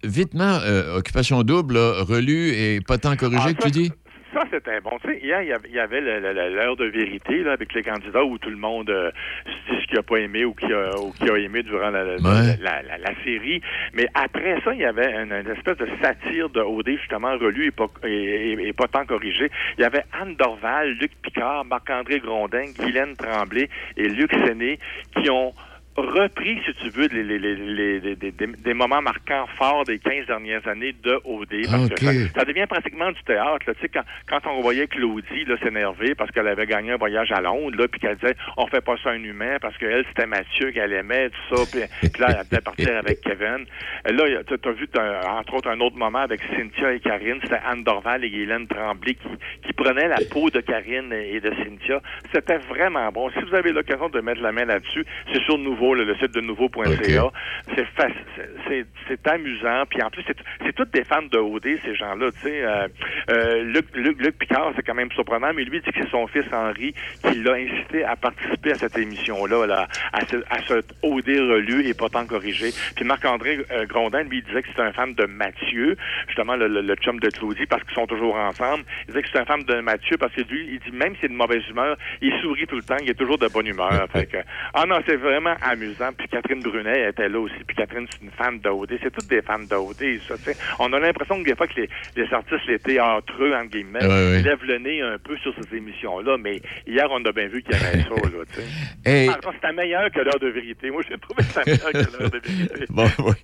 vitement, euh, occupation double, là, relu et pas tant corrigé, ah, que tu dis? Ça, c'était bon. Tu sais, hier, il y avait le, le, le, l'heure de vérité là, avec les candidats où tout le monde euh, se dit ce qu'il n'a pas aimé ou qui a, qui a aimé durant la, la, ouais. la, la, la série. Mais après ça, il y avait une, une espèce de satire de O D, justement, relu et pas, et, et, et pas tant corrigé. Il y avait Anne Dorval, Luc Picard, Marc-André Grondin, Guylaine Tremblay et Luc Séné qui ont repris, si tu veux, les, les, les, les, des, des moments marquants forts des quinze dernières années de O D. Parce okay. que ça, ça devient pratiquement du théâtre. Tu sais, quand, quand on voyait Claudie là, s'énerver parce qu'elle avait gagné un voyage à Londres, là, puis qu'elle disait « on fait pas ça un humain » parce qu'elle, c'était Mathieu qu'elle aimait, tout ça, puis là, elle devait partir avec Kevin. Là, tu as vu, entre autres, un autre moment avec Cynthia et Karine, c'était Anne Dorval et Guylaine Tremblay qui, qui prenaient la peau de Karine et de Cynthia. C'était vraiment bon. Si vous avez l'occasion de mettre la main là-dessus, c'est sur Nouveau, le site de nouveau point c a. Okay. C'est, faci- c'est, c'est amusant. Puis en plus, c'est, c'est toutes des fans de O D, ces gens-là. Tu sais, euh, euh, Luc, Luc, Luc Picard, c'est quand même surprenant, mais lui dit que c'est son fils Henri qui l'a incité à participer à cette émission-là, là, à, ce, à ce O D relu et pas tant corrigé. Puis Marc-André euh, Grondin, lui, disait que c'est un fan de Mathieu, justement le, le, le chum de Claudie, parce qu'ils sont toujours ensemble. Il disait que c'est un fan de Mathieu parce que lui, il dit même s'il est de mauvaise humeur, il sourit tout le temps, il est toujours de bonne humeur. Fait que, ah non, c'est vraiment amusant. Puis Catherine Brunet était là aussi. Puis Catherine, c'est une fan d'O D. C'est toutes des fans d'O D, ça, tu sais. On a l'impression que des fois que les, les artistes, les théâtreux, entre guillemets, ah, oui, oui. lèvent le nez un peu sur ces émissions-là. Mais hier, on a bien vu qu'il y avait ça, là, tu sais. Hey. Par contre, c'était meilleur que l'heure de vérité. Moi, j'ai trouvé que c'était meilleur que l'heure de vérité. Bon, oui.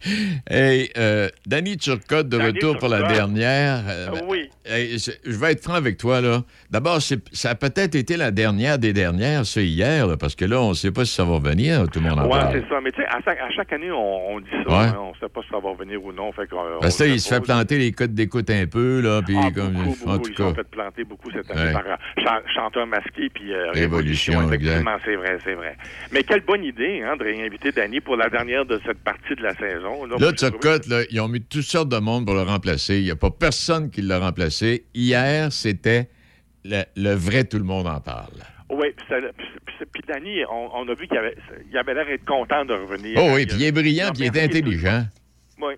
Hey, euh, Danny Turcotte, de Danny retour Turcotte. Pour la dernière. Euh, oui. Hey, je, je vais être franc avec toi, là. D'abord, c'est, ça a peut-être été la dernière des dernières, c'est hier, là, parce que là, on ne sait pas si ça va revenir, tout le monde. Oui, c'est ça. Mais tu sais, à, à chaque année, on, on dit ça. Ouais. Hein, on ne sait pas si ça va revenir ou non. Fait qu'on, Parce que il se fait planter les codes d'écoute un peu. Là, puis ah, comme, beaucoup, en beaucoup. Tout ils se sont fait planter beaucoup cette année ouais. par ch- chanteur masqué puis euh, Révolution. Révolution effectivement, exact. c'est vrai, c'est vrai. Mais quelle bonne idée, hein, de réinviter Danny pour la dernière de cette partie de la saison. Là, là Turcotte, là, ils ont mis toutes sortes de monde pour le remplacer. Il n'y a pas personne qui l'a remplacé. Hier, c'était le, le vrai tout le monde en parle. Oui, puis ça... Puis Danny, on, on a vu qu'il avait, il avait l'air d'être content de revenir. Oh oui, puis il est brillant, puis il est intelligent. Oui.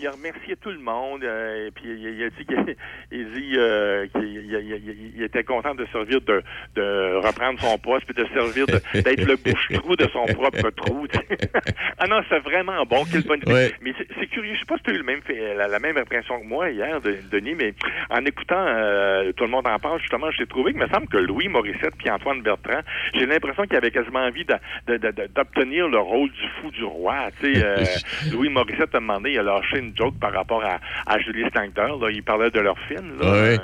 Il a remercié tout le monde, euh, et puis il, il a dit qu'il il dit, euh, qu'il il, il, il était content de servir de, de reprendre son poste, puis de servir de, d'être le bouche-trou de son propre trou. Ah non, c'est vraiment bon, quelle bonne idée. Ouais. Mais c'est, c'est curieux, je sais pas si tu as eu le même, la, la même impression que moi hier, de, Denis, mais en écoutant euh, tout le monde en parle, justement, j'ai trouvé qu'il me semble que Louis Morissette puis Antoine Bertrand, j'ai l'impression qu'il avait quasiment envie de, de, de, de, d'obtenir le rôle du fou du roi. Tu sais, euh, Louis Morissette a demandé, il a lâché une joke par rapport à, à Julie Stanker. Là, il parlait de leur film. Là, oui. euh,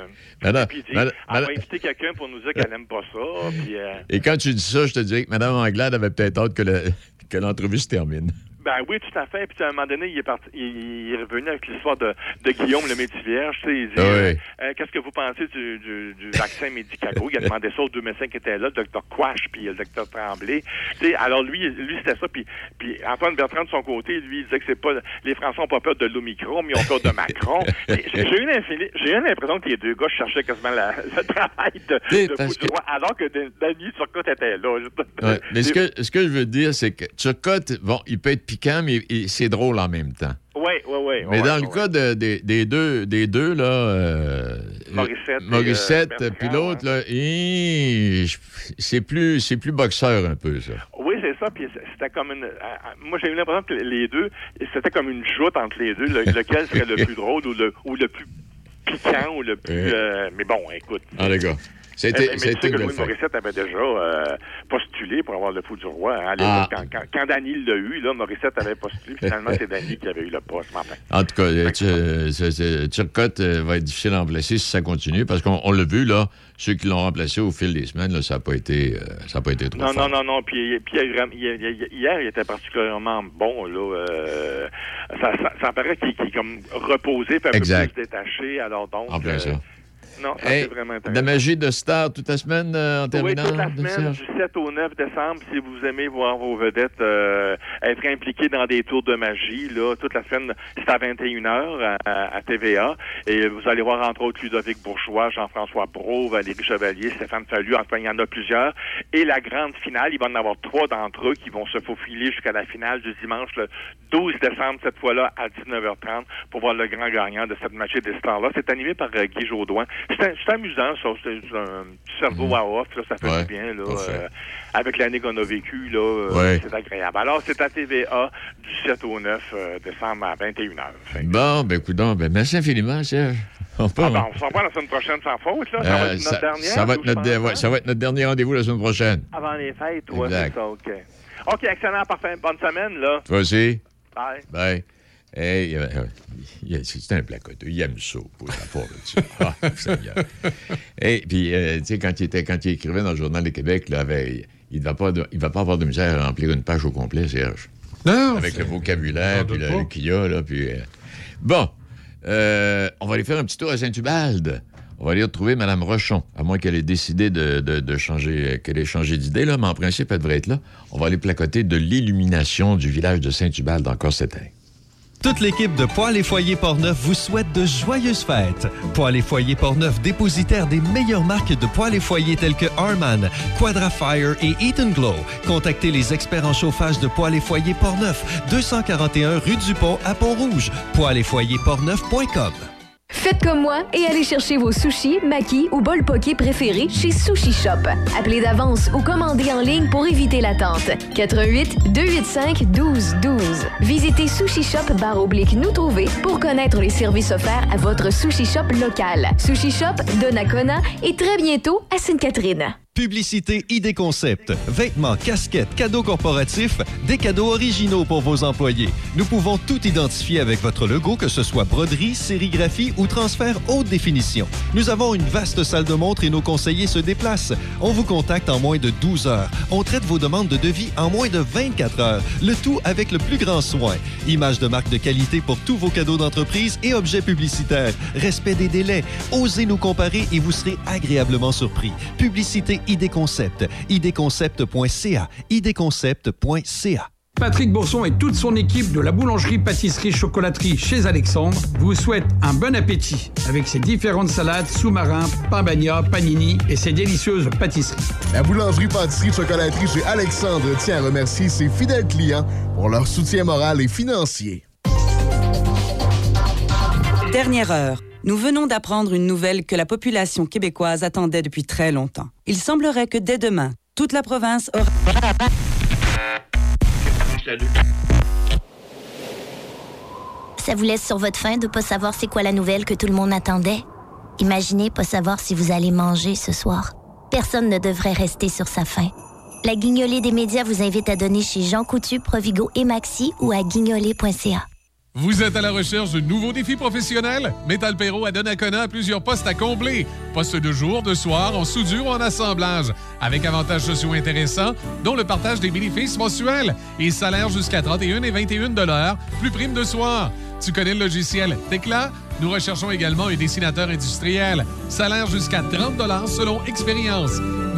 Madame, puis il dit, Madame, elle va inviter quelqu'un pour nous dire qu'elle n'aime pas ça. Puis, euh... Et quand tu dis ça, je te dirais que Mme Anglade avait peut-être hâte que, le, que l'entrevue se termine. Ben oui, tout à fait. Puis à un moment donné, il est parti, il est revenu avec l'histoire de, de Guillaume le Métivierge. Tu sais, il dit, oui. euh, euh, qu'est-ce que vous pensez du, du, du vaccin Medicago? Il a demandé ça aux deux médecins qui étaient là, le docteur Quash puis le docteur Tremblay. Tu sais, alors lui, lui c'était ça. Puis, puis Antoine Bertrand de son côté, lui, il disait que c'est pas les Français n'ont pas peur de l'Omicron, mais ils ont peur de Macron. j'ai, j'ai eu l'impression que les deux gars cherchaient quasiment la, le travail de, oui, de bout que... du roi, alors que Danny Turcotte était là. Ouais, mais ce que, ce que je veux dire, c'est que Turcotte, bon, il peut être piquant, mais c'est drôle en même temps. Oui, oui, oui. Mais ouais, dans le ouais. cas de, de, des, deux, des deux, là... Euh, Morissette. Morissette, euh, puis l'autre, là, et, c'est, plus, c'est plus boxeur un peu, ça. Oui, c'est ça, puis c'était comme une... Euh, moi, j'ai eu l'impression que les deux, c'était comme une joute entre les deux, le, lequel serait le plus drôle ou le, ou le plus piquant ou le plus... Euh, mais bon, écoute... Ah, les gars... C'était une belle fête. Morissette avait déjà euh, postulé pour avoir le fou du roi. Hein, ah. quand, quand, quand Danny l'a eu, là, Morissette avait postulé. Finalement, c'est Danny qui avait eu le poste. Enfin, en tout cas, tu, euh, Turcotte euh, va être difficile à remplacer si ça continue, parce qu'on on l'a vu, là, ceux qui l'ont remplacé au fil des semaines, là, ça n'a pas, euh, pas été trop non, fort. Non, non, non. Puis, puis hier, hier, hier, il était particulièrement bon. Là, euh, ça, ça, ça paraît qu'il est comme reposé, puis un exact. peu plus détaché. Alors donc, en plein euh, ça. Non, ça, hey, c'est vraiment intéressant. La magie de Star toute la semaine euh, en terminant. Oui, toute la semaine, du sept au neuf décembre, si vous aimez voir vos vedettes euh, être impliquées dans des tours de magie, là, toute la semaine, c'est à vingt et une heures à, à T V A. Et vous allez voir, entre autres, Ludovic Bourgeois, Jean-François Brault, Valérie Chevalier, Stéphane Fallu, enfin, il y en a plusieurs. Et la grande finale, il va en avoir trois d'entre eux qui vont se faufiler jusqu'à la finale du dimanche, le douze décembre, cette fois-là, à dix-neuf heures trente, pour voir le grand gagnant de cette magie des Stars-là. C'est animé par euh, Guy Jodoin. C'est, c'est amusant, ça. C'est un petit cerveau mmh. à off, là, ça fait ouais, du bien. Là, euh, avec l'année qu'on a vécue, là, ouais. euh, c'est agréable. Alors, c'est à T V A du sept au neuf euh, décembre à vingt et une heures. Bon, ben coudonc, ben merci infiniment, Serge. On, ah, ben, on se revoit la semaine prochaine sans faute. Là. Euh, ça va être notre ça, dernière. Ça va être notre, dé- ouais, ça va être notre dernier rendez-vous la semaine prochaine. Avant les fêtes, oui, c'est ça, OK. OK, excellent, parfait. Bonne semaine, là. Toi aussi. Bye. Bye. Hey, c'est un placoteux. Il aime ça, pour la part là-dessus. Et puis, tu sais, quand il était, quand il écrivait dans le Journal de Québec, là, avait, il ne va pas, il va pas avoir de misère à remplir une page au complet, Serge. Non, avec le vocabulaire, puis le qu'il y a, là, puis... Euh... Bon, euh, on va aller faire un petit tour à Saint-Ubalde. On va aller retrouver Mme Rochon, à moins qu'elle ait décidé de, de, de changer, qu'elle ait changé d'idée, là, mais en principe, elle devrait être là. On va aller placoter de l'illumination du village de Saint-Ubalde encore cette année. Toute l'équipe de Poêles et Foyers Portneuf vous souhaite de joyeuses fêtes. Poêles et Foyers Portneuf, dépositaire des meilleures marques de poêles et foyers telles que Harman, Quadrafire et Eaton Glow. Contactez les experts en chauffage de Poêles et Foyers Portneuf, deux cent quarante et un rue du Pont à Pont-Rouge, poêles et foyers portneuf point com. Faites comme moi et allez chercher vos sushis, makis ou bols poké préférés chez Sushi Shop. Appelez d'avance ou commandez en ligne pour éviter l'attente. quatre un huit, deux huit cinq, un deux un deux. Visitez Sushi Shop barre oblique nous trouver pour connaître les services offerts à votre Sushi Shop local. Sushi Shop, Donnacona et très bientôt à Sainte-Catherine. Publicité Idées Concept. Vêtements, casquettes, cadeaux corporatifs, des cadeaux originaux pour vos employés. Nous pouvons tout identifier avec votre logo, que ce soit broderie, sérigraphie ou transfert haute définition. Nous avons une vaste salle de montre et nos conseillers se déplacent. On vous contacte en moins de douze heures. On traite vos demandes de devis en moins de vingt-quatre heures. Le tout avec le plus grand soin. Images de marque de qualité pour tous vos cadeaux d'entreprise et objets publicitaires. Respect des délais. Osez nous comparer et vous serez agréablement surpris. Publicité Idées Concept, idées concept point c a, idées concept point c a. Patrick Bourson et toute son équipe de la boulangerie-pâtisserie-chocolaterie chez Alexandre vous souhaitent un bon appétit avec ses différentes salades, sous-marins, pain bagna, panini et ses délicieuses pâtisseries. La boulangerie-pâtisserie-chocolaterie chez Alexandre tient à remercier ses fidèles clients pour leur soutien moral et financier. Dernière heure. Nous venons d'apprendre une nouvelle que la population québécoise attendait depuis très longtemps. Il semblerait que dès demain, toute la province aura... Salut. Ça vous laisse sur votre faim de pas savoir c'est quoi la nouvelle que tout le monde attendait? Imaginez pas savoir si vous allez manger ce soir. Personne ne devrait rester sur sa faim. La Guignolée des médias vous invite à donner chez Jean Coutu, Provigo et Maxi ou à guignolée point c a. Vous êtes à la recherche de nouveaux défis professionnels? Métal Perreault à Donnacona a plusieurs postes à combler. Postes de jour, de soir, en soudure ou en assemblage. Avec avantages sociaux intéressants, dont le partage des bénéfices mensuels et salaires jusqu'à trente et un et vingt et un dollars, plus prime de soir. Tu connais le logiciel Tecla? Nous recherchons également un dessinateur industriel. Salaire jusqu'à trente dollars selon expérience.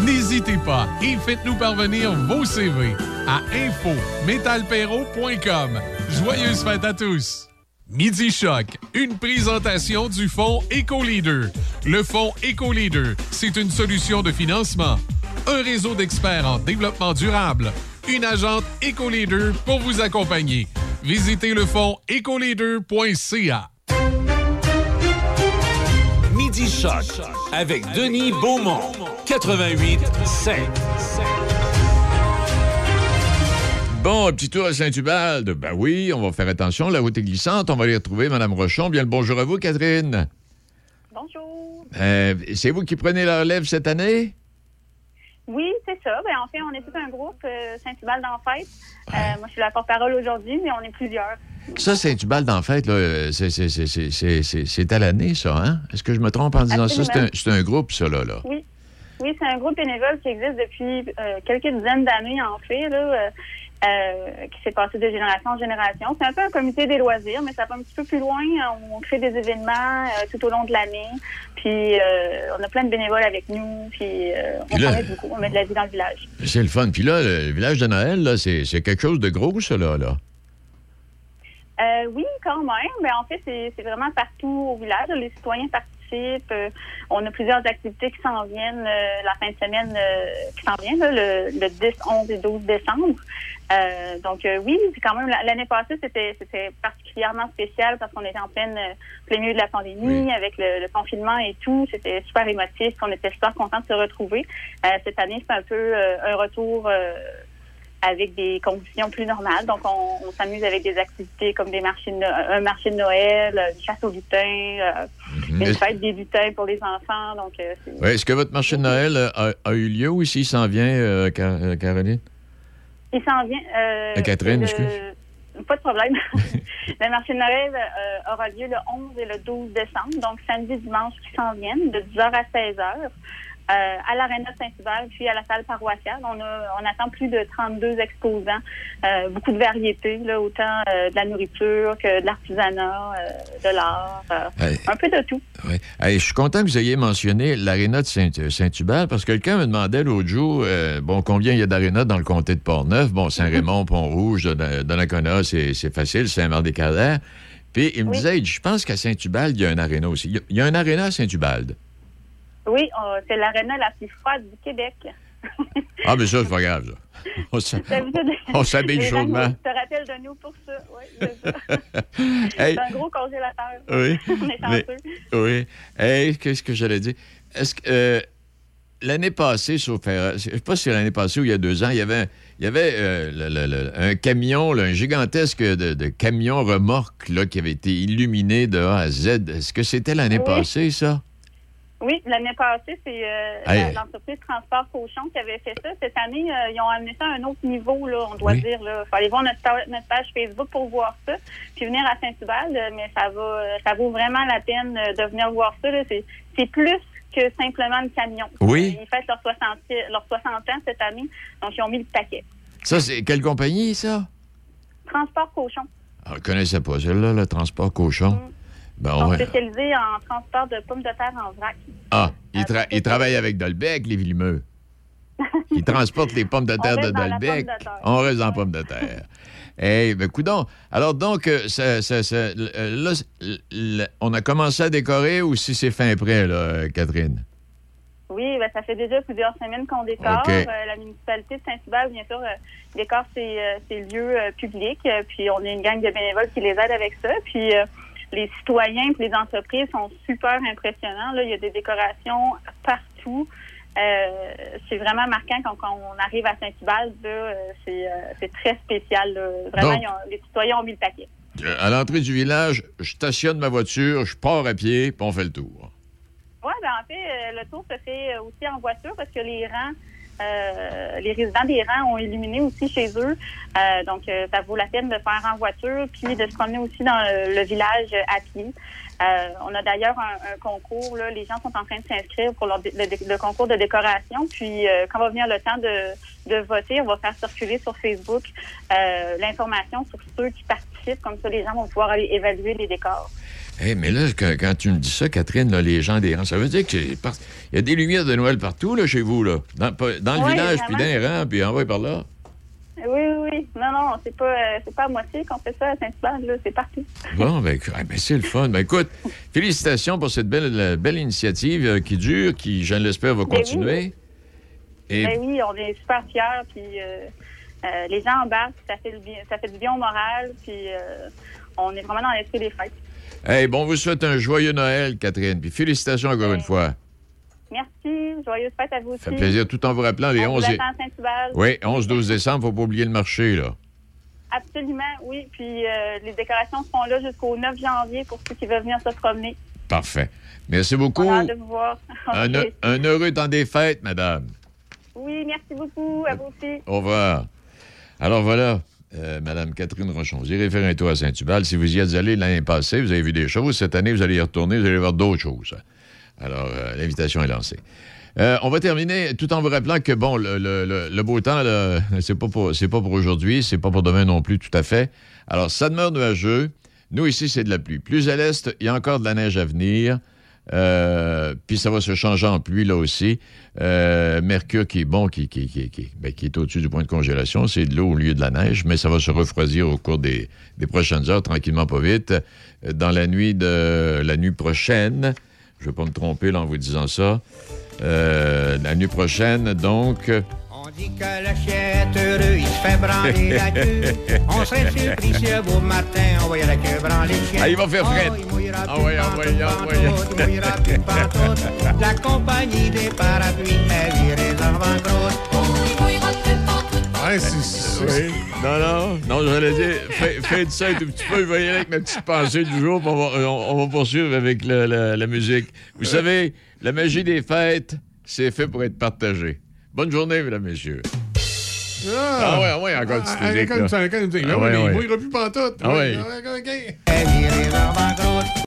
N'hésitez pas et faites-nous parvenir vos C V à info métal perreault point com. Joyeuses fêtes à tous! Midi Choc, une présentation du Fonds EcoLeader. Le Fonds EcoLeader, c'est une solution de financement, un réseau d'experts en développement durable, une agente EcoLeader pour vous accompagner. Visitez le fonds ecoleader point c a. Midi Choc avec Denis Beaumont, quatre-vingt-huit virgule cinq. Bon, un petit tour à Saint-Ubalde. Ben oui, on va faire attention, la route est glissante. On va aller retrouver Mme Rochon. Bien le bonjour à vous, Catherine. Bonjour. Euh, c'est vous qui prenez la relève cette année? Oui, c'est ça. Ben, en fait, on est tout un groupe, euh, Saint-Hubal d'en fête. Euh, ouais. Moi, je suis la porte-parole aujourd'hui, mais on est plusieurs. Ça, Saint-Hubal d'en fête, là, c'est, c'est, c'est, c'est, c'est, c'est à l'année, ça, hein? Est-ce que je me trompe en disant Absolument. ça? C'est un, c'est un groupe, ça, là, là? Oui. Oui, c'est un groupe bénévole qui existe depuis euh, quelques dizaines d'années, en fait, là, euh, euh, qui s'est passé de génération en génération. C'est un peu un comité des loisirs, mais ça va un petit peu plus loin. On crée des événements euh, tout au long de l'année. Puis, euh, on a plein de bénévoles avec nous. Puis, euh, on s'en met beaucoup. On met de la vie dans le village. C'est le fun. Puis là, le village de Noël, là, c'est, c'est quelque chose de gros, ça, là, là? Euh, oui, quand même. Mais en fait, c'est, c'est vraiment partout au village. Les citoyens participent. Euh, on a plusieurs activités qui s'en viennent euh, la fin de semaine euh, qui s'en vient, là, le, le dix, onze et douze décembre. Euh, donc euh, oui, quand même, l'année passée, c'était, c'était particulièrement spécial parce qu'on était en pleine, euh, plein milieu de la pandémie, oui. avec le, le confinement et tout. C'était super émotif. On était super contents de se retrouver. Euh, cette année, c'est un peu euh, un retour... Euh, avec des conditions plus normales. Donc, on, on s'amuse avec des activités comme des marchés de no- un marché de Noël, une chasse aux lutins, euh, mm-hmm. une fête des lutins pour les enfants. Donc, euh, c'est... Ouais, est-ce que votre marché de Noël a, a eu lieu ou ici, il s'en vient, euh, Car- euh, Caroline? Il s'en vient... Euh, Catherine, le... excuse. Pas de problème. Le marché de Noël euh, aura lieu le onze et le douze décembre, donc samedi, dimanche, qui s'en viennent, de dix heures à seize heures. Euh, à l'aréna Saint-Hubal, puis à la salle paroissiale. On a, on attend plus de trente-deux exposants, euh, beaucoup de variétés, là, autant euh, de la nourriture que de l'artisanat, euh, de l'art, euh, hey. un peu de tout. Oui. Hey, je suis content que vous ayez mentionné l'aréna de Saint- Saint-Hubal, parce que quelqu'un me demandait l'autre jour, euh, bon, combien il y a d'arénas dans le comté de Portneuf? Bon, Saint-Raymond, Pont-Rouge, Donnacona, c'est, c'est facile, Saint-Marc-des-Carrières. Puis il me oui. disait, je pense qu'à Saint-Hubal, il y a un aréna aussi. Il y a, il y a un aréna à Saint-Hubal. Oui, euh, c'est l'aréna la plus froide du Québec. Ah, mais ça, c'est pas grave, ça. On, s'a... on s'habille chaudement. Tu te rappelles de nous pour ça. Oui, c'est ça. Hey. C'est un gros congélateur. Oui. On est chanceux. Mais... Oui. Hey, qu'est-ce que j'allais dire? Est-ce que euh, l'année passée, sauf... je sais pas si c'est l'année passée ou il y a deux ans, il y avait, il y avait euh, le, le, le, un camion, là, un gigantesque de, de camion remorque là, qui avait été illuminé de A à Z. Est-ce que c'était l'année oui. passée, ça? Oui, l'année passée, c'est euh, hey. l'entreprise Transport Cochon qui avait fait ça. Cette année, euh, ils ont amené ça à un autre niveau, là, on doit oui. dire. Il faut aller voir notre, ta- notre page Facebook pour voir ça, puis venir à Saint-Hubal, euh, mais ça va, ça vaut vraiment la peine euh, de venir voir ça. Là. C'est, c'est plus que simplement le camion. Oui. Ils fêtent leurs soixante, leurs soixante ans cette année, donc ils ont mis le paquet. Ça, c'est quelle compagnie, ça? Transport Cochon. Ah, je ne connaissais pas celle-là, le Transport Cochon. Mm. Ils ben, sont ouais. spécialisés en transport de pommes de terre en vrac. Ah, ils tra- il travaillent avec Dolbec, les Villemeux. Ils transportent les pommes de terre de Dolbec. On reste dans la pomme de terre. Eh bien, coudonc. Alors, donc, ça, ça, ça, là, là, on a commencé à décorer ou si c'est fin prêt, là, Catherine? Oui, ben, ça fait déjà plusieurs semaines qu'on décore. Okay. Euh, la municipalité de Saint-Hubal, bien sûr, euh, décore ses, euh, ses lieux euh, publics. Euh, puis, on a une gang de bénévoles qui les aide avec ça. Puis... Euh, les citoyens et les entreprises sont super impressionnants. Là, il y a des décorations partout. Euh, c'est vraiment marquant quand, quand on arrive à Saint-Hubal. Là, c'est, c'est très spécial. Là. Vraiment, donc, ont, les citoyens ont mis le paquet. À l'entrée du village, je stationne ma voiture, je pars à pied, puis on fait le tour. Oui, bien, en fait, le tour se fait aussi en voiture parce que les rangs... Euh, les résidents des rangs ont illuminé aussi chez eux. Euh, donc, euh, ça vaut la peine de faire en voiture puis de se promener aussi dans le, le village à pied. Euh, on a d'ailleurs un, un concours. Là, les gens sont en train de s'inscrire pour leur, le, le, le concours de décoration. Puis, euh, quand va venir le temps de, de voter, on va faire circuler sur Facebook euh, l'information sur ceux qui participent. Comme ça, les gens vont pouvoir aller évaluer les décors. Hey, mais là, que, quand tu me dis ça, Catherine, là, les gens des rangs, ça veut dire qu'il par... y a des lumières de Noël partout là, chez vous, là, dans, dans le oui, village, vraiment. Puis dans les rangs, puis envoyé par là. Oui, oui. Non, non, c'est pas, euh, c'est pas à moitié qu'on fait ça à Saint-Hubal, là, c'est partout. Bon, bien, ben, c'est le fun. Ben, écoute, félicitations pour cette belle, belle initiative euh, qui dure, qui, je l'espère, va continuer. Ben oui. Et... ben oui, on est super fiers, puis euh, euh, les gens embarquent, ça fait, le bien, ça fait du bien au moral, puis euh, on est vraiment dans l'esprit des fêtes. Hey, bon, on vous souhaite un joyeux Noël, Catherine. Puis félicitations encore ouais. une fois. Merci. Joyeuse fête à vous aussi. Ça fait plaisir, tout en vous rappelant les on onze... Et... Oui, onze douze décembre, il ne faut pas oublier le marché, là. Absolument, oui. Puis euh, les décorations seront là jusqu'au neuf janvier pour ceux qui veulent venir se promener. Parfait. Merci beaucoup. Au revoir. Un, okay. un heureux temps des fêtes, madame. Oui, merci beaucoup. À vous aussi. Au revoir. Alors, voilà, euh, madame Catherine Rochon. Vous irez faire un tour à Saint-Tubal. Si vous y êtes allé l'année passée, vous avez vu des choses. Cette année, vous allez y retourner. Vous allez voir d'autres choses. Alors, euh, l'invitation est lancée. Euh, on va terminer tout en vous rappelant que, bon, le, le, le beau temps, le, c'est pas pour, c'est pas pour aujourd'hui, c'est pas pour demain non plus, tout à fait. Alors, ça demeure nuageux. Nous, ici, c'est de la pluie. Plus à l'est, il y a encore de la neige à venir. Euh, puis ça va se changer en pluie, là aussi. Euh, mercure qui est bon, qui, qui, qui, qui, bien, qui est au-dessus du point de congélation. C'est de l'eau au lieu de la neige, mais ça va se refroidir au cours des, des prochaines heures, tranquillement, pas vite. Dans la nuit de la nuit prochaine, je ne vais pas me tromper là en vous disant ça, euh, la nuit prochaine, donc... On dit que le chien est heureux, il se fait branler la queue. On serait surpris si un beau matin, on voyait la queue branler le chien. Ah, il va faire fret. Oh, ah oui, ah oui, ah oui. La compagnie des parapluies, elle virait en vent grosse. Oh, il mouillera plus partout. Ouais, c'est... Euh, oui. Non, non, non, j'allais dire, faites ça un tout petit peu, voyez avec ma petite pensée du jour, puis on va, on, on va poursuivre avec le, la, la musique. Vous savez, la magie des fêtes, c'est fait pour être partagé. Bonne journée, mesdames, messieurs. Ah, ah ouais, ouais, encore une petite musique. Encore une petite musique. Il ne mouillera plus pantoute. Ah ouais. Ah ouais.